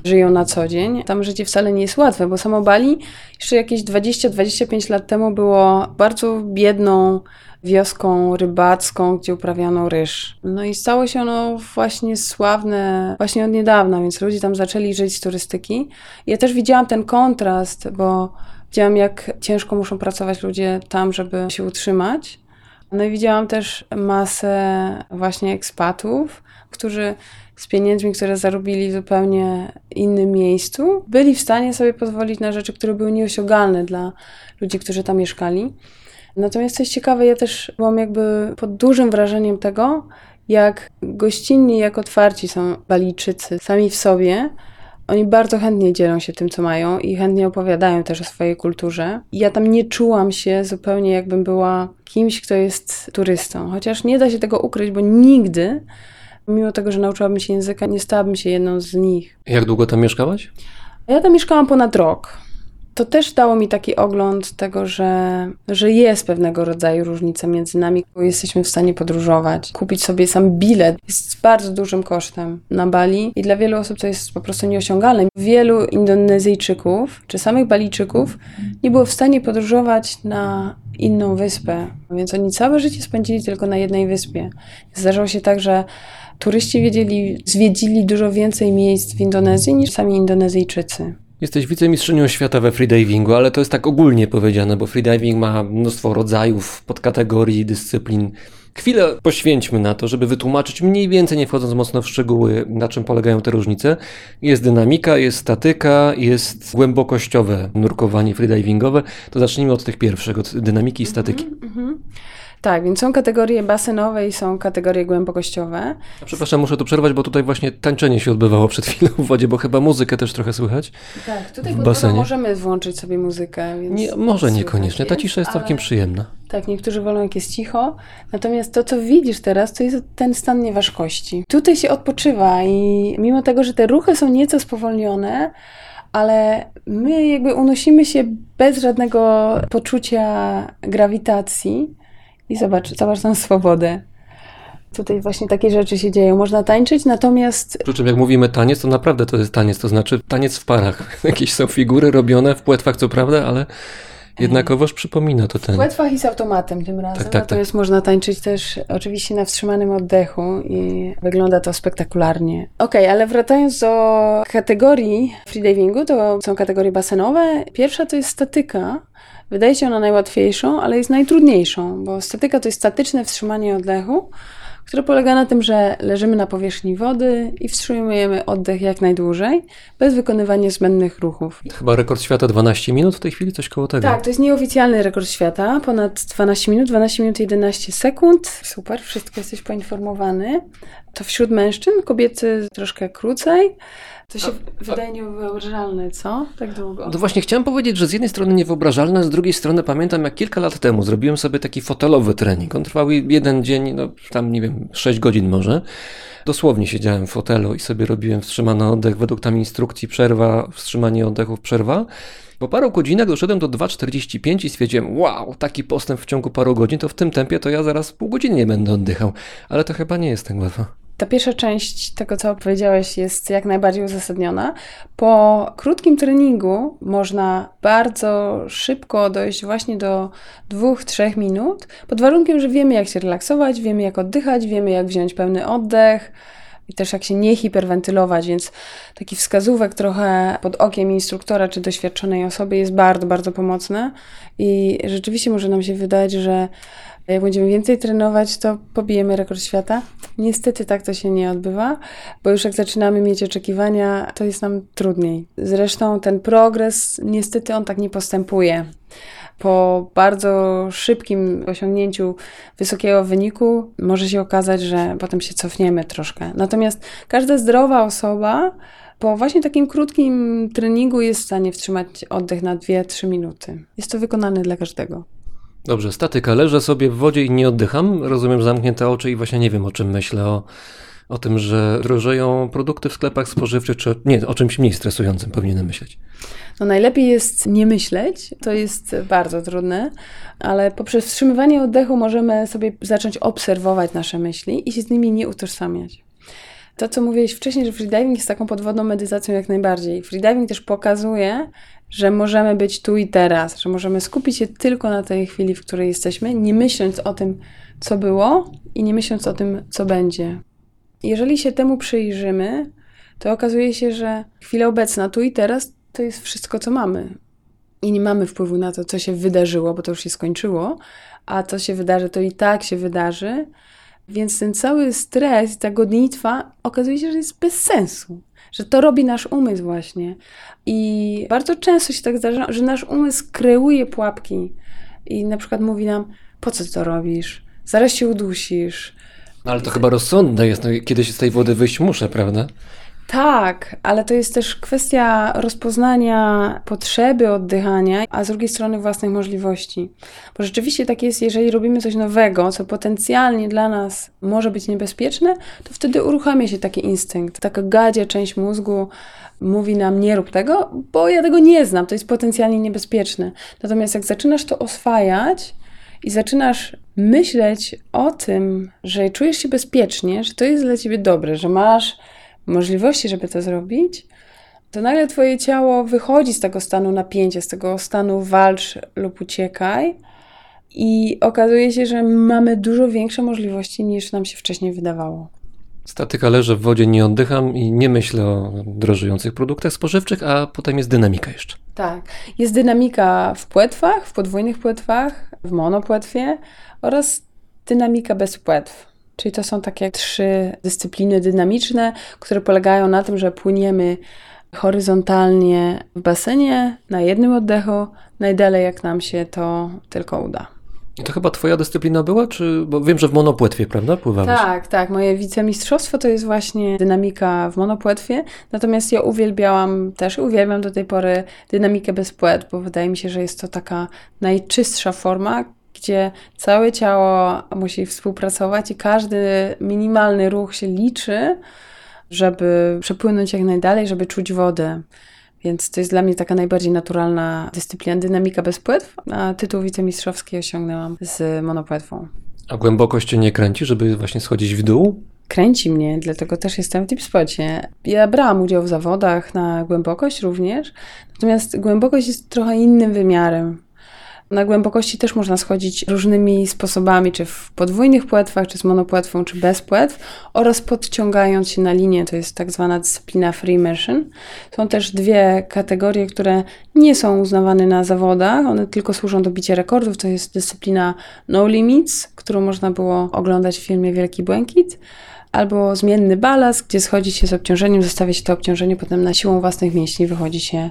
żyją na co dzień. Tam życie wcale nie jest łatwe, bo samo Bali jeszcze jakieś 20-25 lat temu było bardzo biedną wioską rybacką, gdzie uprawiano ryż. No i stało się ono właśnie sławne właśnie od niedawna, więc ludzie tam zaczęli żyć z turystyki. Ja też widziałam ten kontrast, bo widziałam, jak ciężko muszą pracować ludzie tam, żeby się utrzymać. No i widziałam też masę właśnie ekspatów, którzy z pieniędzmi, które zarobili w zupełnie innym miejscu, byli w stanie sobie pozwolić na rzeczy, które były nieosiągalne dla ludzi, którzy tam mieszkali. Natomiast coś ciekawe, ja też byłam jakby pod dużym wrażeniem tego, jak gościnni, jak otwarci są Balijczycy sami w sobie. Oni bardzo chętnie dzielą się tym, co mają i chętnie opowiadają też o swojej kulturze. Ja tam nie czułam się zupełnie, jakbym była kimś, kto jest turystą. Chociaż nie da się tego ukryć, bo nigdy, mimo tego, że nauczyłabym się języka, nie stałabym się jedną z nich. Jak długo tam mieszkałaś? Ja tam mieszkałam ponad rok. To też dało mi taki ogląd tego, że jest pewnego rodzaju różnica między nami, bo jesteśmy w stanie podróżować. Kupić sobie sam bilet jest bardzo dużym kosztem na Bali i dla wielu osób to jest po prostu nieosiągalne. Wielu Indonezyjczyków czy samych Balijczyków nie było w stanie podróżować na inną wyspę, więc oni całe życie spędzili tylko na jednej wyspie. Zdarzało się tak, że turyści zwiedzili dużo więcej miejsc w Indonezji niż sami Indonezyjczycy. Jesteś wicemistrzynią świata we freedivingu, ale to jest tak ogólnie powiedziane, bo freediving ma mnóstwo rodzajów, podkategorii, dyscyplin. Chwilę poświęćmy na to, żeby wytłumaczyć mniej więcej, nie wchodząc mocno w szczegóły, na czym polegają te różnice. Jest dynamika, jest statyka, jest głębokościowe nurkowanie freedivingowe. To zacznijmy od tych pierwszych, od dynamiki i statyki. Tak, więc są kategorie basenowe i są kategorie głębokościowe. Przepraszam, muszę tu przerwać, bo tutaj właśnie tańczenie się odbywało przed chwilą w wodzie, bo chyba muzykę też trochę słychać. Tak, tutaj pod wodą możemy włączyć sobie muzykę. Więc nie, może niekoniecznie, ta cisza jest całkiem przyjemna. Tak, niektórzy wolą, jak jest cicho, natomiast to, co widzisz teraz, to jest ten stan nieważkości. Tutaj się odpoczywa i mimo tego, że te ruchy są nieco spowolnione, ale my jakby unosimy się bez żadnego poczucia grawitacji. I zobacz tam swobodę. Tutaj właśnie takie rzeczy się dzieją. Można tańczyć, natomiast... Przy czym jak mówimy taniec, to naprawdę to jest taniec, to znaczy taniec w parach. Jakieś są figury robione w płetwach, co prawda, ale jednakowoż przypomina to ten... W płetwach i z automatem tym razem. Tak, natomiast można tańczyć też oczywiście na wstrzymanym oddechu i wygląda to spektakularnie. Okej, ale wracając do kategorii freedivingu, to są kategorie basenowe. Pierwsza to jest statyka. Wydaje się ona najłatwiejszą, ale jest najtrudniejszą, bo statyka to jest statyczne wstrzymanie oddechu, które polega na tym, że leżymy na powierzchni wody i wstrzymujemy oddech jak najdłużej, bez wykonywania zbędnych ruchów. Chyba rekord świata 12 minut w tej chwili, coś koło tego. Tak, to jest nieoficjalny rekord świata, ponad 12 minut, 11 sekund. Super, wszystko jesteś poinformowany. To wśród mężczyzn, kobiecy troszkę krócej. To się wydaje niewyobrażalne, co? Tak długo. No właśnie chciałem powiedzieć, że z jednej strony niewyobrażalne, a z drugiej strony pamiętam, jak kilka lat temu zrobiłem sobie taki fotelowy trening. On trwał jeden dzień, no tam nie wiem, 6 godzin może. Dosłownie siedziałem w fotelu i sobie robiłem wstrzymany oddech. Według tam instrukcji przerwa, wstrzymanie oddechów, przerwa. Po paru godzinach doszedłem do 2,45 i stwierdziłem, wow, taki postęp w ciągu paru godzin, to w tym tempie to ja zaraz pół godziny nie będę oddychał. Ale to chyba nie jest tak łatwo. Ta pierwsza część tego, co powiedziałeś, jest jak najbardziej uzasadniona. Po krótkim treningu można bardzo szybko dojść właśnie do 2-3 minut, pod warunkiem, że wiemy, jak się relaksować, wiemy, jak oddychać, wiemy, jak wziąć pełny oddech i też jak się nie hiperwentylować, więc taki wskazówek trochę pod okiem instruktora czy doświadczonej osoby jest bardzo, bardzo pomocne i rzeczywiście może nam się wydać, że jak będziemy więcej trenować, to pobijemy rekord świata. Niestety tak to się nie odbywa, bo już jak zaczynamy mieć oczekiwania, to jest nam trudniej. Zresztą ten progres, niestety on tak nie postępuje. Po bardzo szybkim osiągnięciu wysokiego wyniku może się okazać, że potem się cofniemy troszkę. Natomiast każda zdrowa osoba po właśnie takim krótkim treningu jest w stanie wstrzymać oddech na 2-3 minuty. Jest to wykonane dla każdego. Dobrze, statyka, leżę sobie w wodzie i nie oddycham, rozumiem zamknięte oczy i właśnie nie wiem, o czym myślę, o tym, że drożeją produkty w sklepach spożywczych, czy nie, o czymś mniej stresującym powinienem myśleć. No najlepiej jest nie myśleć, to jest bardzo trudne, ale poprzez wstrzymywanie oddechu możemy sobie zacząć obserwować nasze myśli i się z nimi nie utożsamiać. To, co mówiłeś wcześniej, że freediving jest taką podwodną medytacją jak najbardziej. Freediving też pokazuje, że możemy być tu i teraz, że możemy skupić się tylko na tej chwili, w której jesteśmy, nie myśląc o tym, co było i nie myśląc o tym, co będzie. Jeżeli się temu przyjrzymy, to okazuje się, że chwila obecna, tu i teraz, to jest wszystko, co mamy. I nie mamy wpływu na to, co się wydarzyło, bo to już się skończyło, a co się wydarzy, to i tak się wydarzy. Więc ten cały stres, ta gonitwa okazuje się, że jest bez sensu, że to robi nasz umysł właśnie. I bardzo często się tak zdarza, że nasz umysł kreuje pułapki i na przykład mówi nam, po co to robisz, zaraz się udusisz. No ale to chyba rozsądne jest, no, kiedyś z tej wody wyjść muszę, prawda? Tak, ale to jest też kwestia rozpoznania potrzeby oddychania, a z drugiej strony własnych możliwości. Bo rzeczywiście tak jest, jeżeli robimy coś nowego, co potencjalnie dla nas może być niebezpieczne, to wtedy uruchamia się taki instynkt. Taka gadzia część mózgu mówi nam, nie rób tego, bo ja tego nie znam, to jest potencjalnie niebezpieczne. Natomiast jak zaczynasz to oswajać i zaczynasz myśleć o tym, że czujesz się bezpiecznie, że to jest dla ciebie dobre, że masz możliwości, żeby to zrobić, to nagle twoje ciało wychodzi z tego stanu napięcia, z tego stanu walcz lub uciekaj i okazuje się, że mamy dużo większe możliwości niż nam się wcześniej wydawało. Statyka, leżę w wodzie, nie oddycham i nie myślę o drożejących produktach spożywczych, a potem jest dynamika jeszcze. Tak, jest dynamika w płetwach, w podwójnych płetwach, w monopłetwie oraz dynamika bez płetw. Czyli to są takie 3 dyscypliny dynamiczne, które polegają na tym, że płyniemy horyzontalnie w basenie, na jednym oddechu, najdalej jak nam się to tylko uda. I to chyba twoja dyscyplina była? Czy, bo wiem, że w monopłetwie, prawda, pływałeś? Tak, tak. Moje wicemistrzostwo to jest właśnie dynamika w monopłetwie, natomiast ja uwielbiałam też, uwielbiam do tej pory dynamikę bez płetw, bo wydaje mi się, że jest to taka najczystsza forma, gdzie całe ciało musi współpracować i każdy minimalny ruch się liczy, żeby przepłynąć jak najdalej, żeby czuć wodę. Więc to jest dla mnie taka najbardziej naturalna dyscyplina, dynamika bez płetw, a tytuł wicemistrzowski osiągnęłam z monopłetwą. A głębokość cię nie kręci, żeby właśnie schodzić w dół? Kręci mnie, dlatego też jestem w Deep Spocie. Ja brałam udział w zawodach na głębokość również, natomiast głębokość jest trochę innym wymiarem. Na głębokości też można schodzić różnymi sposobami, czy w podwójnych płetwach, czy z monopłetwą, czy bez płetw oraz podciągając się na linię, to jest tak zwana dyscyplina free immersion. Są też 2 kategorie, które nie są uznawane na zawodach, one tylko służą do bicia rekordów, to jest dyscyplina no limits, którą można było oglądać w filmie Wielki Błękit albo zmienny balast, gdzie schodzi się z obciążeniem, zostawia się to obciążenie, potem na siłą własnych mięśni wychodzi się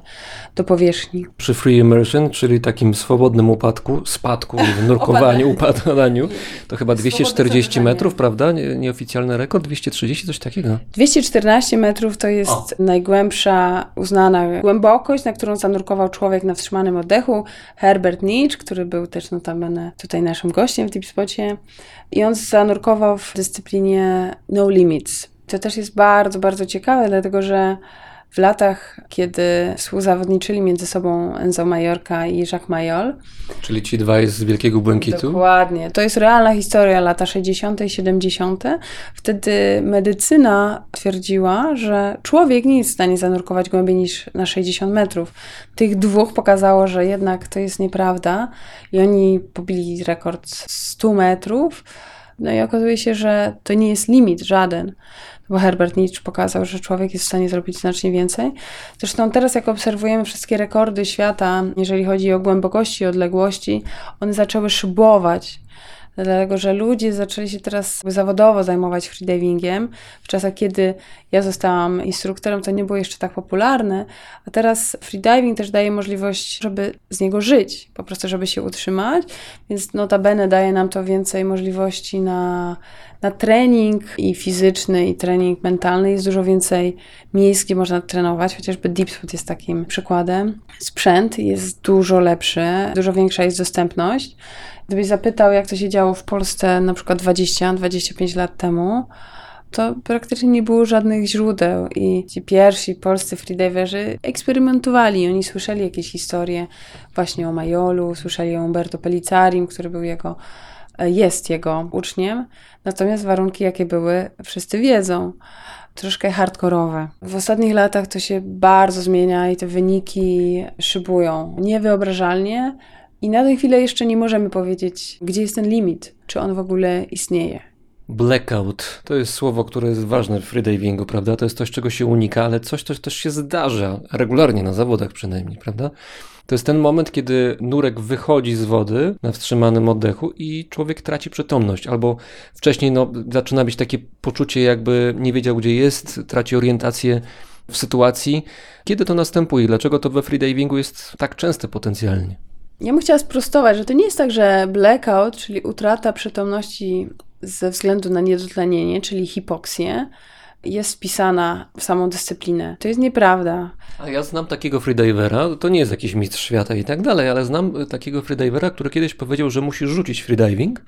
do powierzchni. Przy free immersion, czyli takim swobodnym upadku, spadku, nurkowaniu, upadaniu, to chyba 240 metrów, prawda? Nieoficjalny rekord, 230, coś takiego. 214 metrów to jest najgłębsza uznana głębokość, na którą zanurkował człowiek na wstrzymanym oddechu. Herbert Nitsch, który był też notabene tutaj naszym gościem w Deep Spocie, i on zanurkował w dyscyplinie No Limits. To też jest bardzo, bardzo ciekawe, dlatego że w latach, kiedy współzawodniczyli między sobą Enzo Majorca i Jacques Mayol. Czyli ci dwaj z Wielkiego Błękitu. Dokładnie. To jest realna historia, lata 60. i 70. Wtedy medycyna twierdziła, że człowiek nie jest w stanie zanurkować głębiej niż na 60 metrów. Tych dwóch pokazało, że jednak to jest nieprawda i oni pobili rekord 100 metrów. No i okazuje się, że to nie jest limit żaden, bo Herbert Nitsch pokazał, że człowiek jest w stanie zrobić znacznie więcej. Zresztą teraz, jak obserwujemy wszystkie rekordy świata, jeżeli chodzi o głębokości i odległości, one zaczęły szybować, dlatego że ludzie zaczęli się teraz zawodowo zajmować freedivingiem. W czasach, kiedy ja zostałam instruktorem, to nie było jeszcze tak popularne, a teraz freediving też daje możliwość, żeby z niego żyć, po prostu żeby się utrzymać, więc notabene daje nam to więcej możliwości na trening i fizyczny, i trening mentalny. Jest dużo więcej miejsc, gdzie można trenować, chociażby Deep Spot jest takim przykładem. Sprzęt jest dużo lepszy, dużo większa jest dostępność. Gdybyś zapytał, jak to się działo w Polsce na przykład 20-25 lat temu, to praktycznie nie było żadnych źródeł i ci pierwsi polscy freediverzy eksperymentowali. Oni słyszeli jakieś historie właśnie o Majolu, słyszeli o Umberto Pelicarim, który był jest jego uczniem, natomiast warunki jakie były, wszyscy wiedzą. Troszkę hardkorowe. W ostatnich latach to się bardzo zmienia i te wyniki szybują niewyobrażalnie i na tę chwilę jeszcze nie możemy powiedzieć, gdzie jest ten limit, czy on w ogóle istnieje. Blackout. To jest słowo, które jest ważne w freedivingu, prawda? To jest coś, czego się unika, ale coś, co też się zdarza regularnie, na zawodach przynajmniej, prawda? To jest ten moment, kiedy nurek wychodzi z wody na wstrzymanym oddechu i człowiek traci przytomność, albo wcześniej zaczyna być takie poczucie, jakby nie wiedział, gdzie jest, traci orientację w sytuacji. Kiedy to następuje? Dlaczego to we freedivingu jest tak częste potencjalnie? Ja bym chciała sprostować, że to nie jest tak, że blackout, czyli utrata przytomności ze względu na niedotlenienie, czyli hipoksję, jest wpisana w samą dyscyplinę. To jest nieprawda. A ja znam takiego freedivera, to nie jest jakiś mistrz świata i tak dalej, ale znam takiego freedivera, który kiedyś powiedział, że musi rzucić freediving,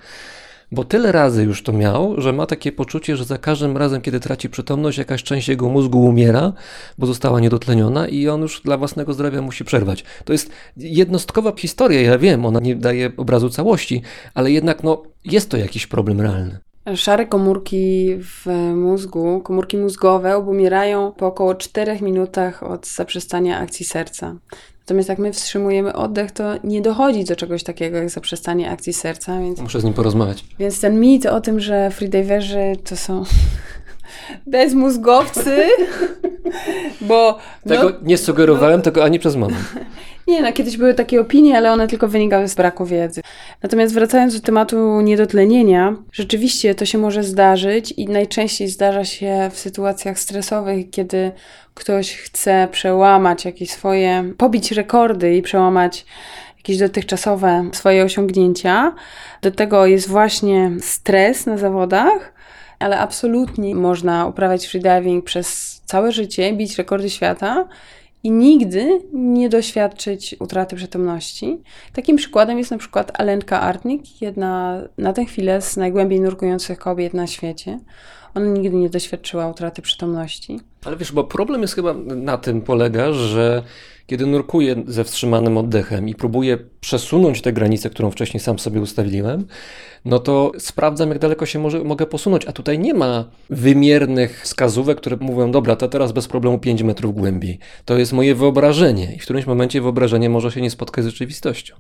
bo tyle razy już to miał, że ma takie poczucie, że za każdym razem, kiedy traci przytomność, jakaś część jego mózgu umiera, bo została niedotleniona i on już dla własnego zdrowia musi przerwać. To jest jednostkowa historia, ja wiem, ona nie daje obrazu całości, ale jednak jest to jakiś problem realny. Szare komórki w mózgu, komórki mózgowe obumierają po około 4 minutach od zaprzestania akcji serca. Natomiast jak my wstrzymujemy oddech, to nie dochodzi do czegoś takiego jak zaprzestanie akcji serca. Więc... Muszę z nim porozmawiać. Więc ten mit o tym, że freediverzy to są bezmózgowcy, bo... Tego nie sugerowałem, tego ani przez moment. Nie, kiedyś były takie opinie, ale one tylko wynikały z braku wiedzy. Natomiast wracając do tematu niedotlenienia, rzeczywiście to się może zdarzyć i najczęściej zdarza się w sytuacjach stresowych, kiedy ktoś chce przełamać jakieś swoje, pobić rekordy i przełamać jakieś dotychczasowe swoje osiągnięcia. Do tego jest właśnie stres na zawodach, ale absolutnie można uprawiać freediving przez całe życie, bić rekordy świata i nigdy nie doświadczyć utraty przytomności. Takim przykładem jest na przykład Alenka Artnik, jedna na tę chwilę z najgłębiej nurkujących kobiet na świecie. Ona nigdy nie doświadczyła utraty przytomności. Ale wiesz, bo problem jest chyba na tym polega, że kiedy nurkuję ze wstrzymanym oddechem i próbuję przesunąć tę granicę, którą wcześniej sam sobie ustawiłem, to sprawdzam, jak daleko się mogę posunąć, a tutaj nie ma wymiernych wskazówek, które mówią, dobra, to teraz bez problemu 5 metrów głębiej. To jest moje wyobrażenie i w którymś momencie wyobrażenie może się nie spotkać z rzeczywistością.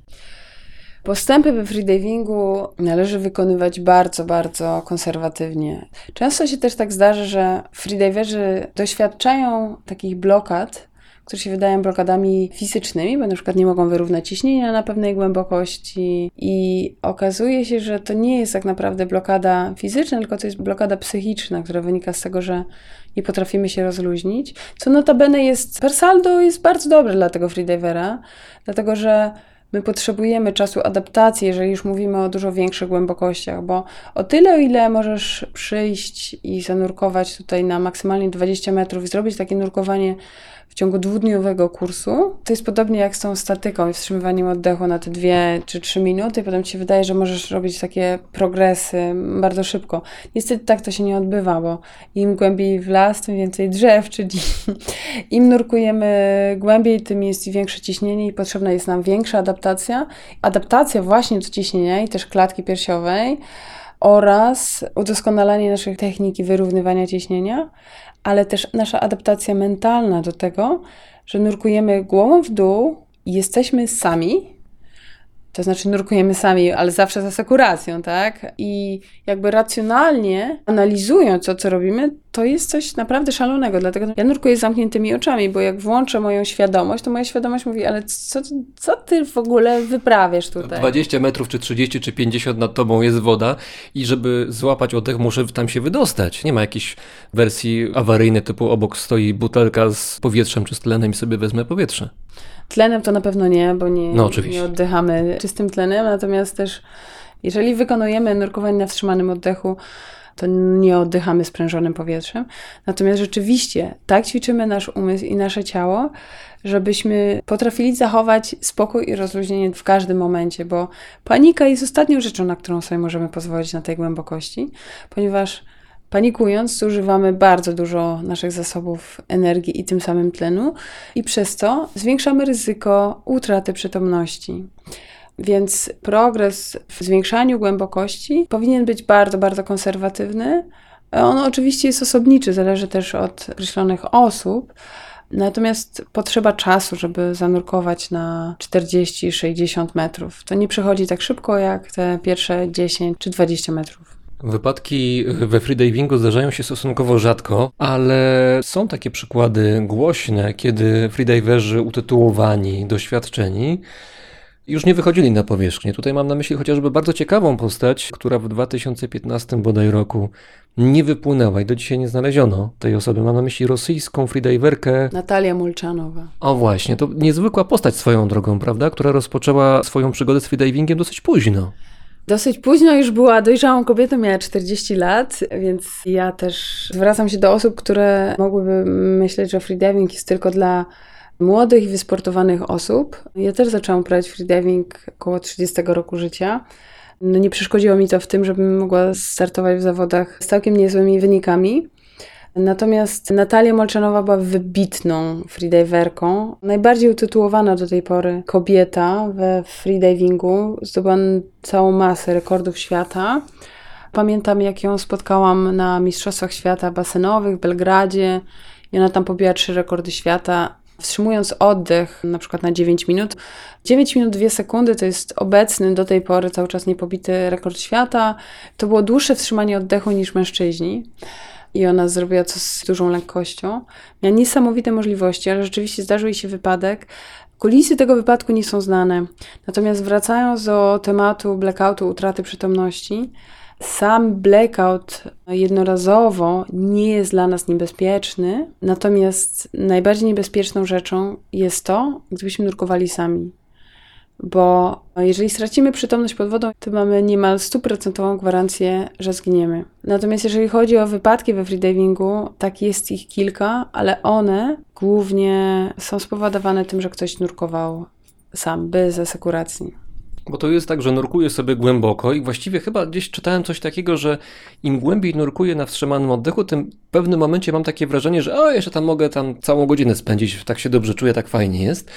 Postępy we freedivingu należy wykonywać bardzo, bardzo konserwatywnie. Często się też tak zdarza, że freediverzy doświadczają takich blokad, które się wydają blokadami fizycznymi, bo na przykład nie mogą wyrównać ciśnienia na pewnej głębokości i okazuje się, że to nie jest tak naprawdę blokada fizyczna, tylko to jest blokada psychiczna, która wynika z tego, że nie potrafimy się rozluźnić, co notabene jest per saldo jest bardzo dobre dla tego freedivera, dlatego że my potrzebujemy czasu adaptacji, jeżeli już mówimy o dużo większych głębokościach, bo o tyle, o ile możesz przyjść i zanurkować tutaj na maksymalnie 20 metrów i zrobić takie nurkowanie w ciągu dwudniowego kursu, to jest podobnie jak z tą statyką i wstrzymywaniem oddechu na te 2 czy 3 minuty, potem ci się wydaje, że możesz robić takie progresy bardzo szybko. Niestety tak to się nie odbywa, bo im głębiej w las, tym więcej drzew, czyli im nurkujemy głębiej, tym jest większe ciśnienie i potrzebna jest nam większa adaptacja. Adaptacja właśnie do ciśnienia i też klatki piersiowej oraz udoskonalanie naszych techniki wyrównywania ciśnienia, ale też nasza adaptacja mentalna do tego, że nurkujemy głową w dół i jesteśmy sami, to znaczy nurkujemy sami, ale zawsze z asekuracją, tak? I jakby racjonalnie analizując to, co robimy, to jest coś naprawdę szalonego, dlatego ja nurkuję z zamkniętymi oczami, bo jak włączę moją świadomość, to moja świadomość mówi, ale co ty w ogóle wyprawiasz tutaj? 20 metrów, czy 30, czy 50 nad tobą jest woda i żeby złapać oddech, muszę tam się wydostać. Nie ma jakiejś wersji awaryjnej typu obok stoi butelka z powietrzem, czy z tlenem i sobie wezmę powietrze. Tlenem to na pewno nie, bo nie oddychamy czystym tlenem, natomiast też jeżeli wykonujemy nurkowanie na wstrzymanym oddechu, to nie oddychamy sprężonym powietrzem. Natomiast rzeczywiście tak ćwiczymy nasz umysł i nasze ciało, żebyśmy potrafili zachować spokój i rozluźnienie w każdym momencie, bo panika jest ostatnią rzeczą, na którą sobie możemy pozwolić na tej głębokości, ponieważ panikując zużywamy bardzo dużo naszych zasobów energii i tym samym tlenu i przez to zwiększamy ryzyko utraty przytomności. Więc progres w zwiększaniu głębokości powinien być bardzo, bardzo konserwatywny. On oczywiście jest osobniczy, zależy też od określonych osób. Natomiast potrzeba czasu, żeby zanurkować na 40-60 metrów. To nie przychodzi tak szybko jak te pierwsze 10 czy 20 metrów. Wypadki we freedivingu zdarzają się stosunkowo rzadko, ale są takie przykłady głośne, kiedy freediverzy utytułowani, doświadczeni już nie wychodzili na powierzchnię. Tutaj mam na myśli chociażby bardzo ciekawą postać, która w 2015 bodaj roku nie wypłynęła i do dzisiaj nie znaleziono tej osoby. Mam na myśli rosyjską freediverkę Natalię Molczanową. O właśnie, to niezwykła postać swoją drogą, prawda? Która rozpoczęła swoją przygodę z freedivingiem dosyć późno. Dosyć późno, już była dojrzałą kobietą, miała 40 lat, więc ja też zwracam się do osób, które mogłyby myśleć, że freediving jest tylko dla młodych i wysportowanych osób. Ja też zaczęłam uprawiać freediving około 30 roku życia. No nie przeszkodziło mi to w tym, żebym mogła startować w zawodach z całkiem niezłymi wynikami. Natomiast Natalia Molczanowa była wybitną freediverką. Najbardziej utytułowana do tej pory kobieta we freedivingu. Zdobyła całą masę rekordów świata. Pamiętam, jak ją spotkałam na Mistrzostwach Świata Basenowych w Belgradzie. I ona tam pobiła 3 rekordy świata. Wstrzymując oddech na przykład na 9 minut. 9 minut 2 sekundy to jest obecny do tej pory cały czas niepobity rekord świata. To było dłuższe wstrzymanie oddechu niż mężczyźni. I ona zrobiła to z dużą lekkością. Miała niesamowite możliwości, ale rzeczywiście zdarzył jej się wypadek. Kulisy tego wypadku nie są znane. Natomiast wracając do tematu blackoutu, utraty przytomności, sam blackout jednorazowo nie jest dla nas niebezpieczny, natomiast najbardziej niebezpieczną rzeczą jest to, gdybyśmy nurkowali sami. Bo jeżeli stracimy przytomność pod wodą, to mamy niemal 100% gwarancję, że zginiemy. Natomiast jeżeli chodzi o wypadki we freedivingu, tak jest ich kilka, ale one głównie są spowodowane tym, że ktoś nurkował sam, bez asekuracji. Bo to jest tak, że nurkuję sobie głęboko i właściwie chyba gdzieś czytałem coś takiego, że im głębiej nurkuję na wstrzymanym oddechu, tym w pewnym momencie mam takie wrażenie, że jeszcze tam mogę całą godzinę spędzić, tak się dobrze czuję, tak fajnie jest.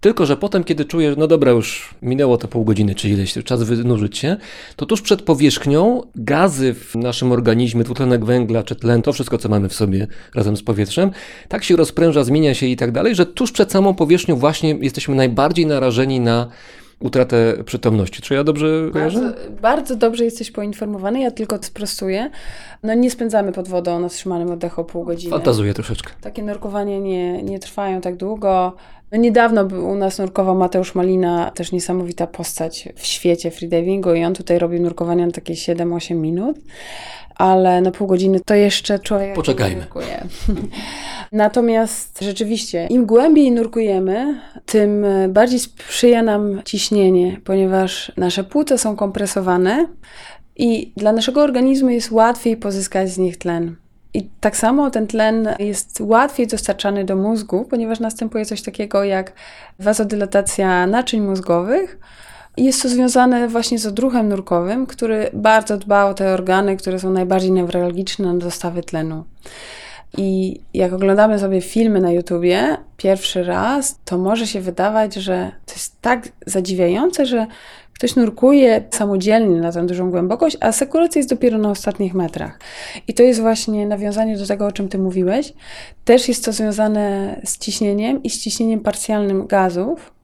Tylko że potem, kiedy czuję, no dobra, już minęło to pół godziny, czy ileś, czas wynurzyć się, to tuż przed powierzchnią gazy w naszym organizmie, dwutlenek węgla czy tlen, to wszystko, co mamy w sobie razem z powietrzem, tak się rozpręża, zmienia się i tak dalej, że tuż przed samą powierzchnią właśnie jesteśmy najbardziej narażeni na utratę przytomności. Czy ja dobrze kojarzę? Bardzo dobrze jesteś poinformowany, ja tylko sprostuję. No nie spędzamy pod wodą na wstrzymanym oddechu pół godziny. Fantazuję troszeczkę. Takie nurkowanie nie trwają tak długo. No niedawno był u nas nurkował Mateusz Malina, też niesamowita postać w świecie freedivingu i on tutaj robił nurkowania na takie 7-8 minut. Ale no pół godziny to jeszcze człowiek... Poczekajmy. Nurkuje. Natomiast rzeczywiście, im głębiej nurkujemy, tym bardziej sprzyja nam ciśnienie, ponieważ nasze płuca są kompresowane i dla naszego organizmu jest łatwiej pozyskać z nich tlen. I tak samo ten tlen jest łatwiej dostarczany do mózgu, ponieważ następuje coś takiego jak wazodylatacja naczyń mózgowych. Jest to związane właśnie z odruchem nurkowym, który bardzo dba o te organy, które są najbardziej newralgiczne na dostawy tlenu. I jak oglądamy sobie filmy na YouTubie pierwszy raz, to może się wydawać, że to jest tak zadziwiające, że ktoś nurkuje samodzielnie na tę dużą głębokość, a sekuracja jest dopiero na ostatnich metrach. I to jest właśnie nawiązanie do tego, o czym ty mówiłeś. Też jest to związane z ciśnieniem i z ciśnieniem parcjalnym gazów.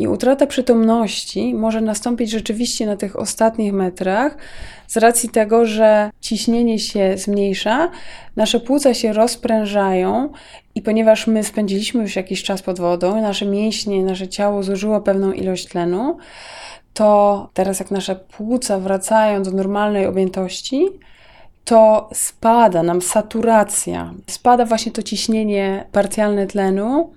I utrata przytomności może nastąpić rzeczywiście na tych ostatnich metrach z racji tego, że ciśnienie się zmniejsza, nasze płuca się rozprężają i ponieważ my spędziliśmy już jakiś czas pod wodą, nasze mięśnie, nasze ciało zużyło pewną ilość tlenu, to teraz jak nasze płuca wracają do normalnej objętości, to spada nam saturacja, spada właśnie to ciśnienie parcjalne tlenu.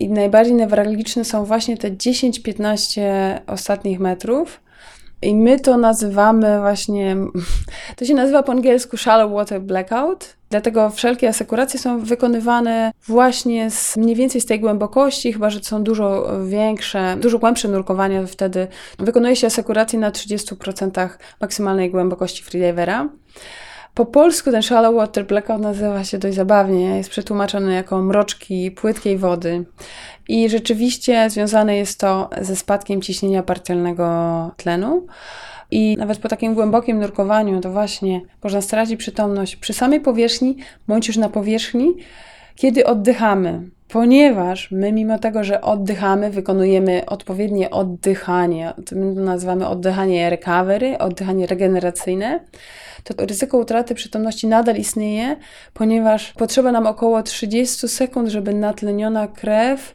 I najbardziej newralgiczne są właśnie te 10-15 ostatnich metrów. I my to nazywamy właśnie, to się nazywa po angielsku shallow water blackout. Dlatego wszelkie asekuracje są wykonywane właśnie mniej więcej z tej głębokości, chyba że są dużo większe, dużo głębsze nurkowania, wtedy wykonuje się asekuracje na 30% maksymalnej głębokości freedivera. Po polsku ten shallow water blackout nazywa się dość zabawnie, jest przetłumaczony jako mroczki płytkiej wody i rzeczywiście związane jest to ze spadkiem ciśnienia parcjalnego tlenu i nawet po takim głębokim nurkowaniu to właśnie można stracić przytomność przy samej powierzchni bądź już na powierzchni, kiedy oddychamy. Ponieważ my mimo tego, że oddychamy, wykonujemy odpowiednie oddychanie, to nazywamy oddychanie recovery, oddychanie regeneracyjne, to ryzyko utraty przytomności nadal istnieje, ponieważ potrzeba nam około 30 sekund, żeby natleniona krew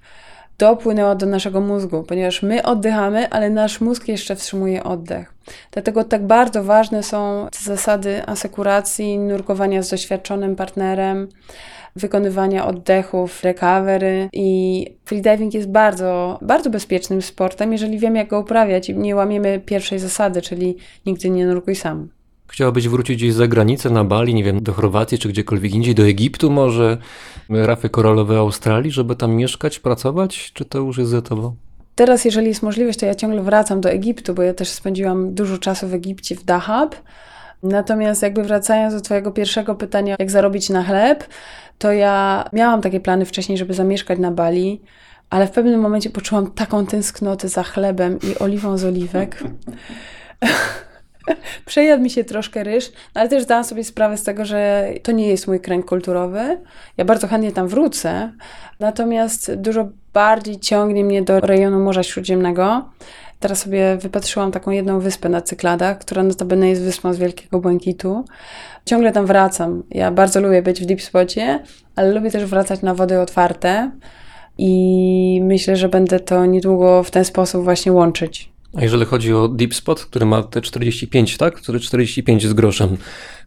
dopłynęła do naszego mózgu, ponieważ my oddychamy, ale nasz mózg jeszcze wstrzymuje oddech. Dlatego tak bardzo ważne są te zasady asekuracji, nurkowania z doświadczonym partnerem, wykonywania oddechów, recovery i freediving jest bardzo, bardzo bezpiecznym sportem, jeżeli wiemy jak go uprawiać i nie łamiemy pierwszej zasady, czyli nigdy nie nurkuj sam. Chciałabyś wrócić gdzieś za granicę, na Bali, nie wiem, do Chorwacji czy gdziekolwiek indziej, do Egiptu może, rafy koralowe Australii, żeby tam mieszkać, pracować, czy to już jest za tobą? Teraz, jeżeli jest możliwość, to ja ciągle wracam do Egiptu, bo ja też spędziłam dużo czasu w Egipcie, w Dahab. Natomiast jakby wracając do twojego pierwszego pytania, jak zarobić na chleb, to ja miałam takie plany wcześniej, żeby zamieszkać na Bali, ale w pewnym momencie poczułam taką tęsknotę za chlebem i oliwą z oliwek. Przejadł mi się troszkę ryż, ale też zdałam sobie sprawę z tego, że to nie jest mój kręg kulturowy. Ja bardzo chętnie tam wrócę, natomiast dużo bardziej ciągnie mnie do rejonu Morza Śródziemnego. Teraz sobie wypatrzyłam taką jedną wyspę na Cykladach, która notabene jest wyspą z Wielkiego Błękitu. Ciągle tam wracam. Ja bardzo lubię być w Deep Spocie, ale lubię też wracać na wody otwarte i myślę, że będę to niedługo w ten sposób właśnie łączyć. A jeżeli chodzi o Deep Spot, który ma te 45, tak? Który 45 z groszem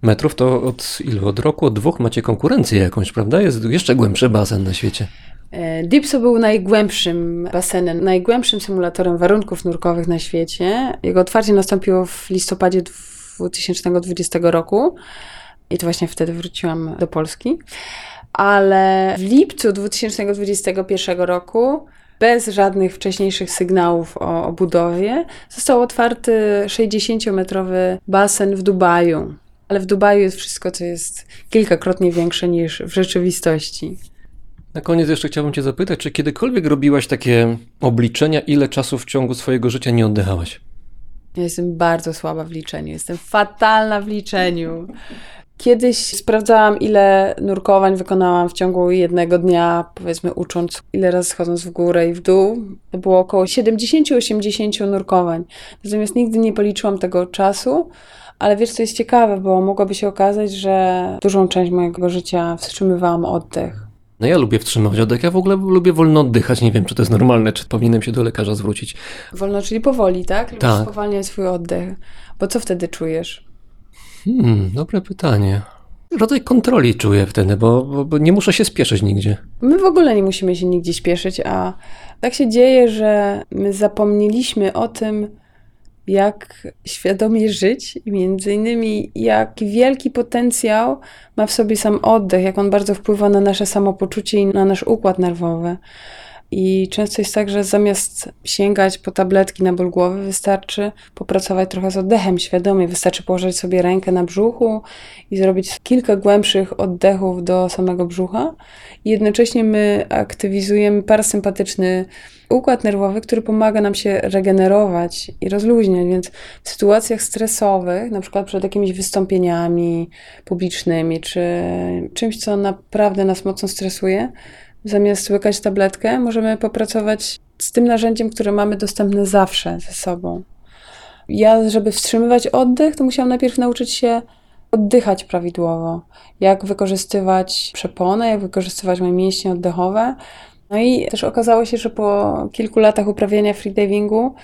metrów, to od ilu? Od roku, od dwóch macie konkurencję jakąś, prawda? Jest jeszcze głębszy basen na świecie. Deep Spot był najgłębszym basenem, najgłębszym symulatorem warunków nurkowych na świecie. Jego otwarcie nastąpiło w listopadzie 2020 roku i to właśnie wtedy wróciłam do Polski. Ale w lipcu 2021 roku bez żadnych wcześniejszych sygnałów o budowie został otwarty 60-metrowy basen w Dubaju. Ale w Dubaju jest wszystko, co jest kilkakrotnie większe niż w rzeczywistości. Na koniec jeszcze chciałbym cię zapytać, czy kiedykolwiek robiłaś takie obliczenia, ile czasu w ciągu swojego życia nie oddychałaś? Ja jestem bardzo słaba w liczeniu, jestem fatalna w liczeniu. Kiedyś sprawdzałam, ile nurkowań wykonałam w ciągu jednego dnia, powiedzmy ucząc, ile razy schodząc w górę i w dół. To było około 70-80 nurkowań. Natomiast nigdy nie policzyłam tego czasu, ale wiesz, co jest ciekawe, bo mogłoby się okazać, że dużą część mojego życia wstrzymywałam oddech. No ja lubię wstrzymywać oddech, ja w ogóle lubię wolno oddychać, nie wiem, czy to jest normalne, czy powinienem się do lekarza zwrócić. Wolno, czyli powoli, tak? Lubisz tak. Spowalniać swój oddech, bo co wtedy czujesz? Dobre pytanie. Rodzaj kontroli czuję wtedy, bo nie muszę się spieszyć nigdzie. My w ogóle nie musimy się nigdzie spieszyć, a tak się dzieje, że my zapomnieliśmy o tym, jak świadomie żyć i między innymi jak wielki potencjał ma w sobie sam oddech, jak on bardzo wpływa na nasze samopoczucie i na nasz układ nerwowy. I często jest tak, że zamiast sięgać po tabletki na ból głowy, wystarczy popracować trochę z oddechem świadomie. Wystarczy położyć sobie rękę na brzuchu i zrobić kilka głębszych oddechów do samego brzucha. I jednocześnie my aktywizujemy parasympatyczny układ nerwowy, który pomaga nam się regenerować i rozluźniać. Więc w sytuacjach stresowych, na przykład przed jakimiś wystąpieniami publicznymi, czy czymś, co naprawdę nas mocno stresuje, zamiast łykać tabletkę, możemy popracować z tym narzędziem, które mamy dostępne zawsze ze sobą. Ja, żeby wstrzymywać oddech, to musiałam najpierw nauczyć się oddychać prawidłowo. Jak wykorzystywać przeponę, jak wykorzystywać moje mięśnie oddechowe. No i też okazało się, że po kilku latach uprawiania freedivingu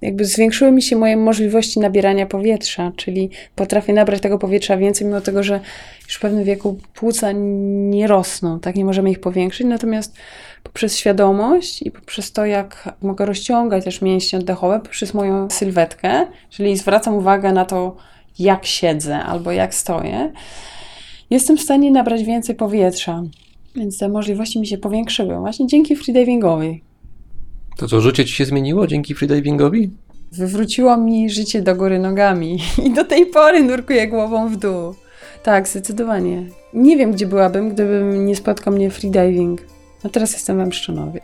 jakby zwiększyły mi się moje możliwości nabierania powietrza, czyli potrafię nabrać tego powietrza więcej, mimo tego, że już w pewnym wieku płuca nie rosną, tak, nie możemy ich powiększyć, natomiast poprzez świadomość i poprzez to, jak mogę rozciągać też mięśnie oddechowe, poprzez moją sylwetkę, czyli zwracam uwagę na to, jak siedzę albo jak stoję, jestem w stanie nabrać więcej powietrza. Więc te możliwości mi się powiększyły właśnie dzięki freedivingowi. To co, życie ci się zmieniło dzięki freedivingowi? Wywróciło mi życie do góry nogami i do tej pory nurkuję głową w dół. Tak, zdecydowanie. Nie wiem, gdzie byłabym, gdybym nie spotkał mnie freediving. A teraz jestem w Mszczonowie.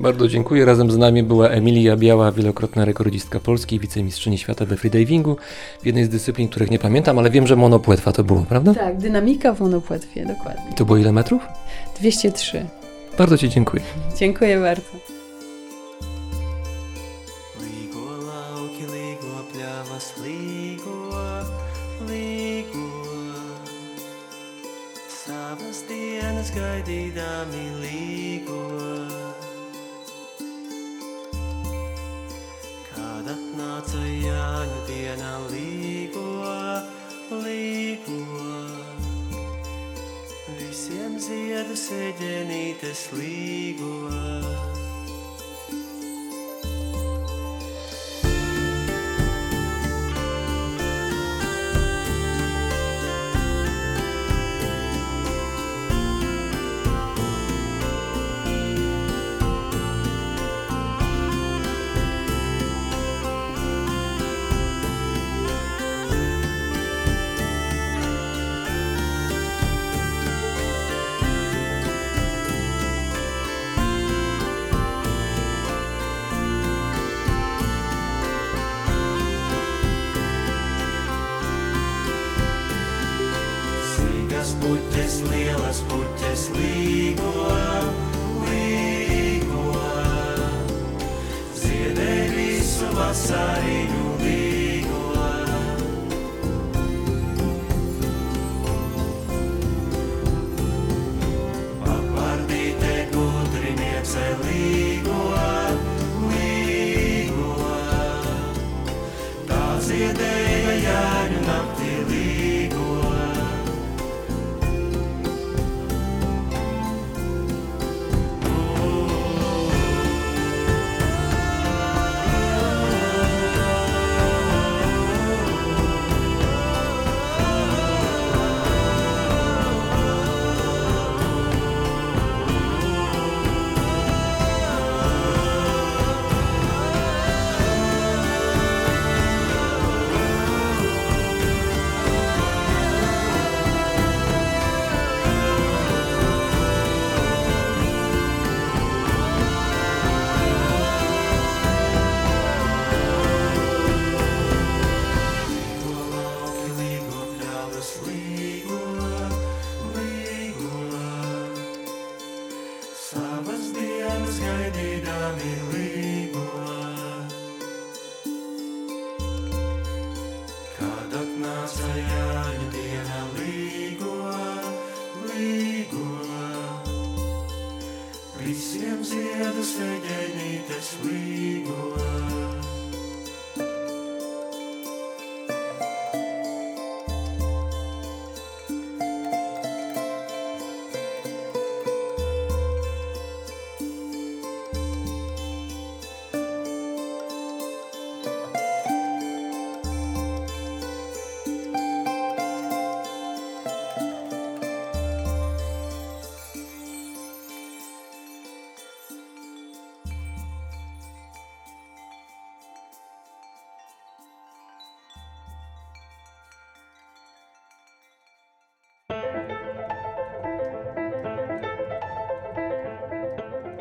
Bardzo dziękuję. Razem z nami była Emilia Biała, wielokrotna rekordzistka Polski, wicemistrzyni świata we freedivingu, w jednej z dyscyplin, których nie pamiętam, ale wiem, że monopłetwa to było, prawda? Tak, dynamika w monopłetwie, dokładnie. To było ile metrów? 203. Bardzo ci dziękuję. Dziękuję bardzo. Natsajāņu dienā līgua, līgua, visiem ziedu sēģenītes līgua. Lielas puķes līgo, līgo, ziedē visu vasariņu līgo. Papardīte gudriniece līgo, līgo, tā ziedēja jāņu naktī līgo.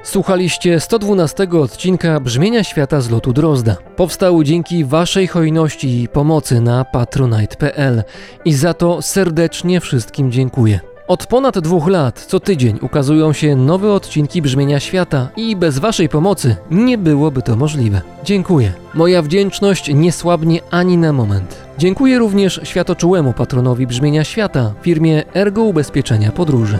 Słuchaliście 112 odcinka Brzmienia Świata z lotu Drozda. Powstał dzięki Waszej hojności i pomocy na patronite.pl i za to serdecznie wszystkim dziękuję. Od ponad 2 lat co tydzień ukazują się nowe odcinki Brzmienia Świata i bez Waszej pomocy nie byłoby to możliwe. Dziękuję. Moja wdzięczność nie słabnie ani na moment. Dziękuję również światoczułemu patronowi Brzmienia Świata, firmie Ergo Ubezpieczenia Podróży.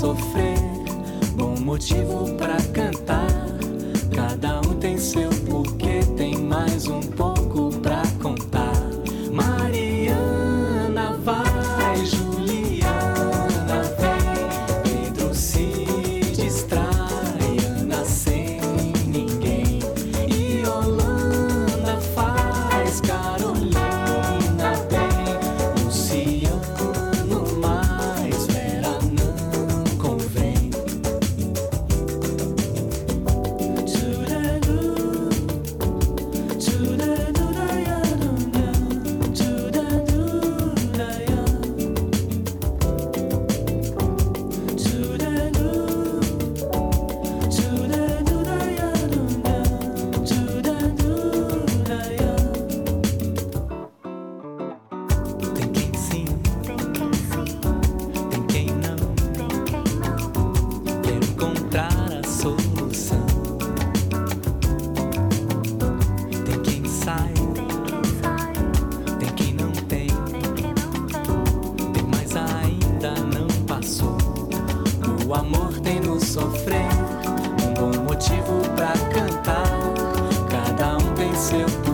Sofrer, um bom motivo pra cantar. Cada um tem seu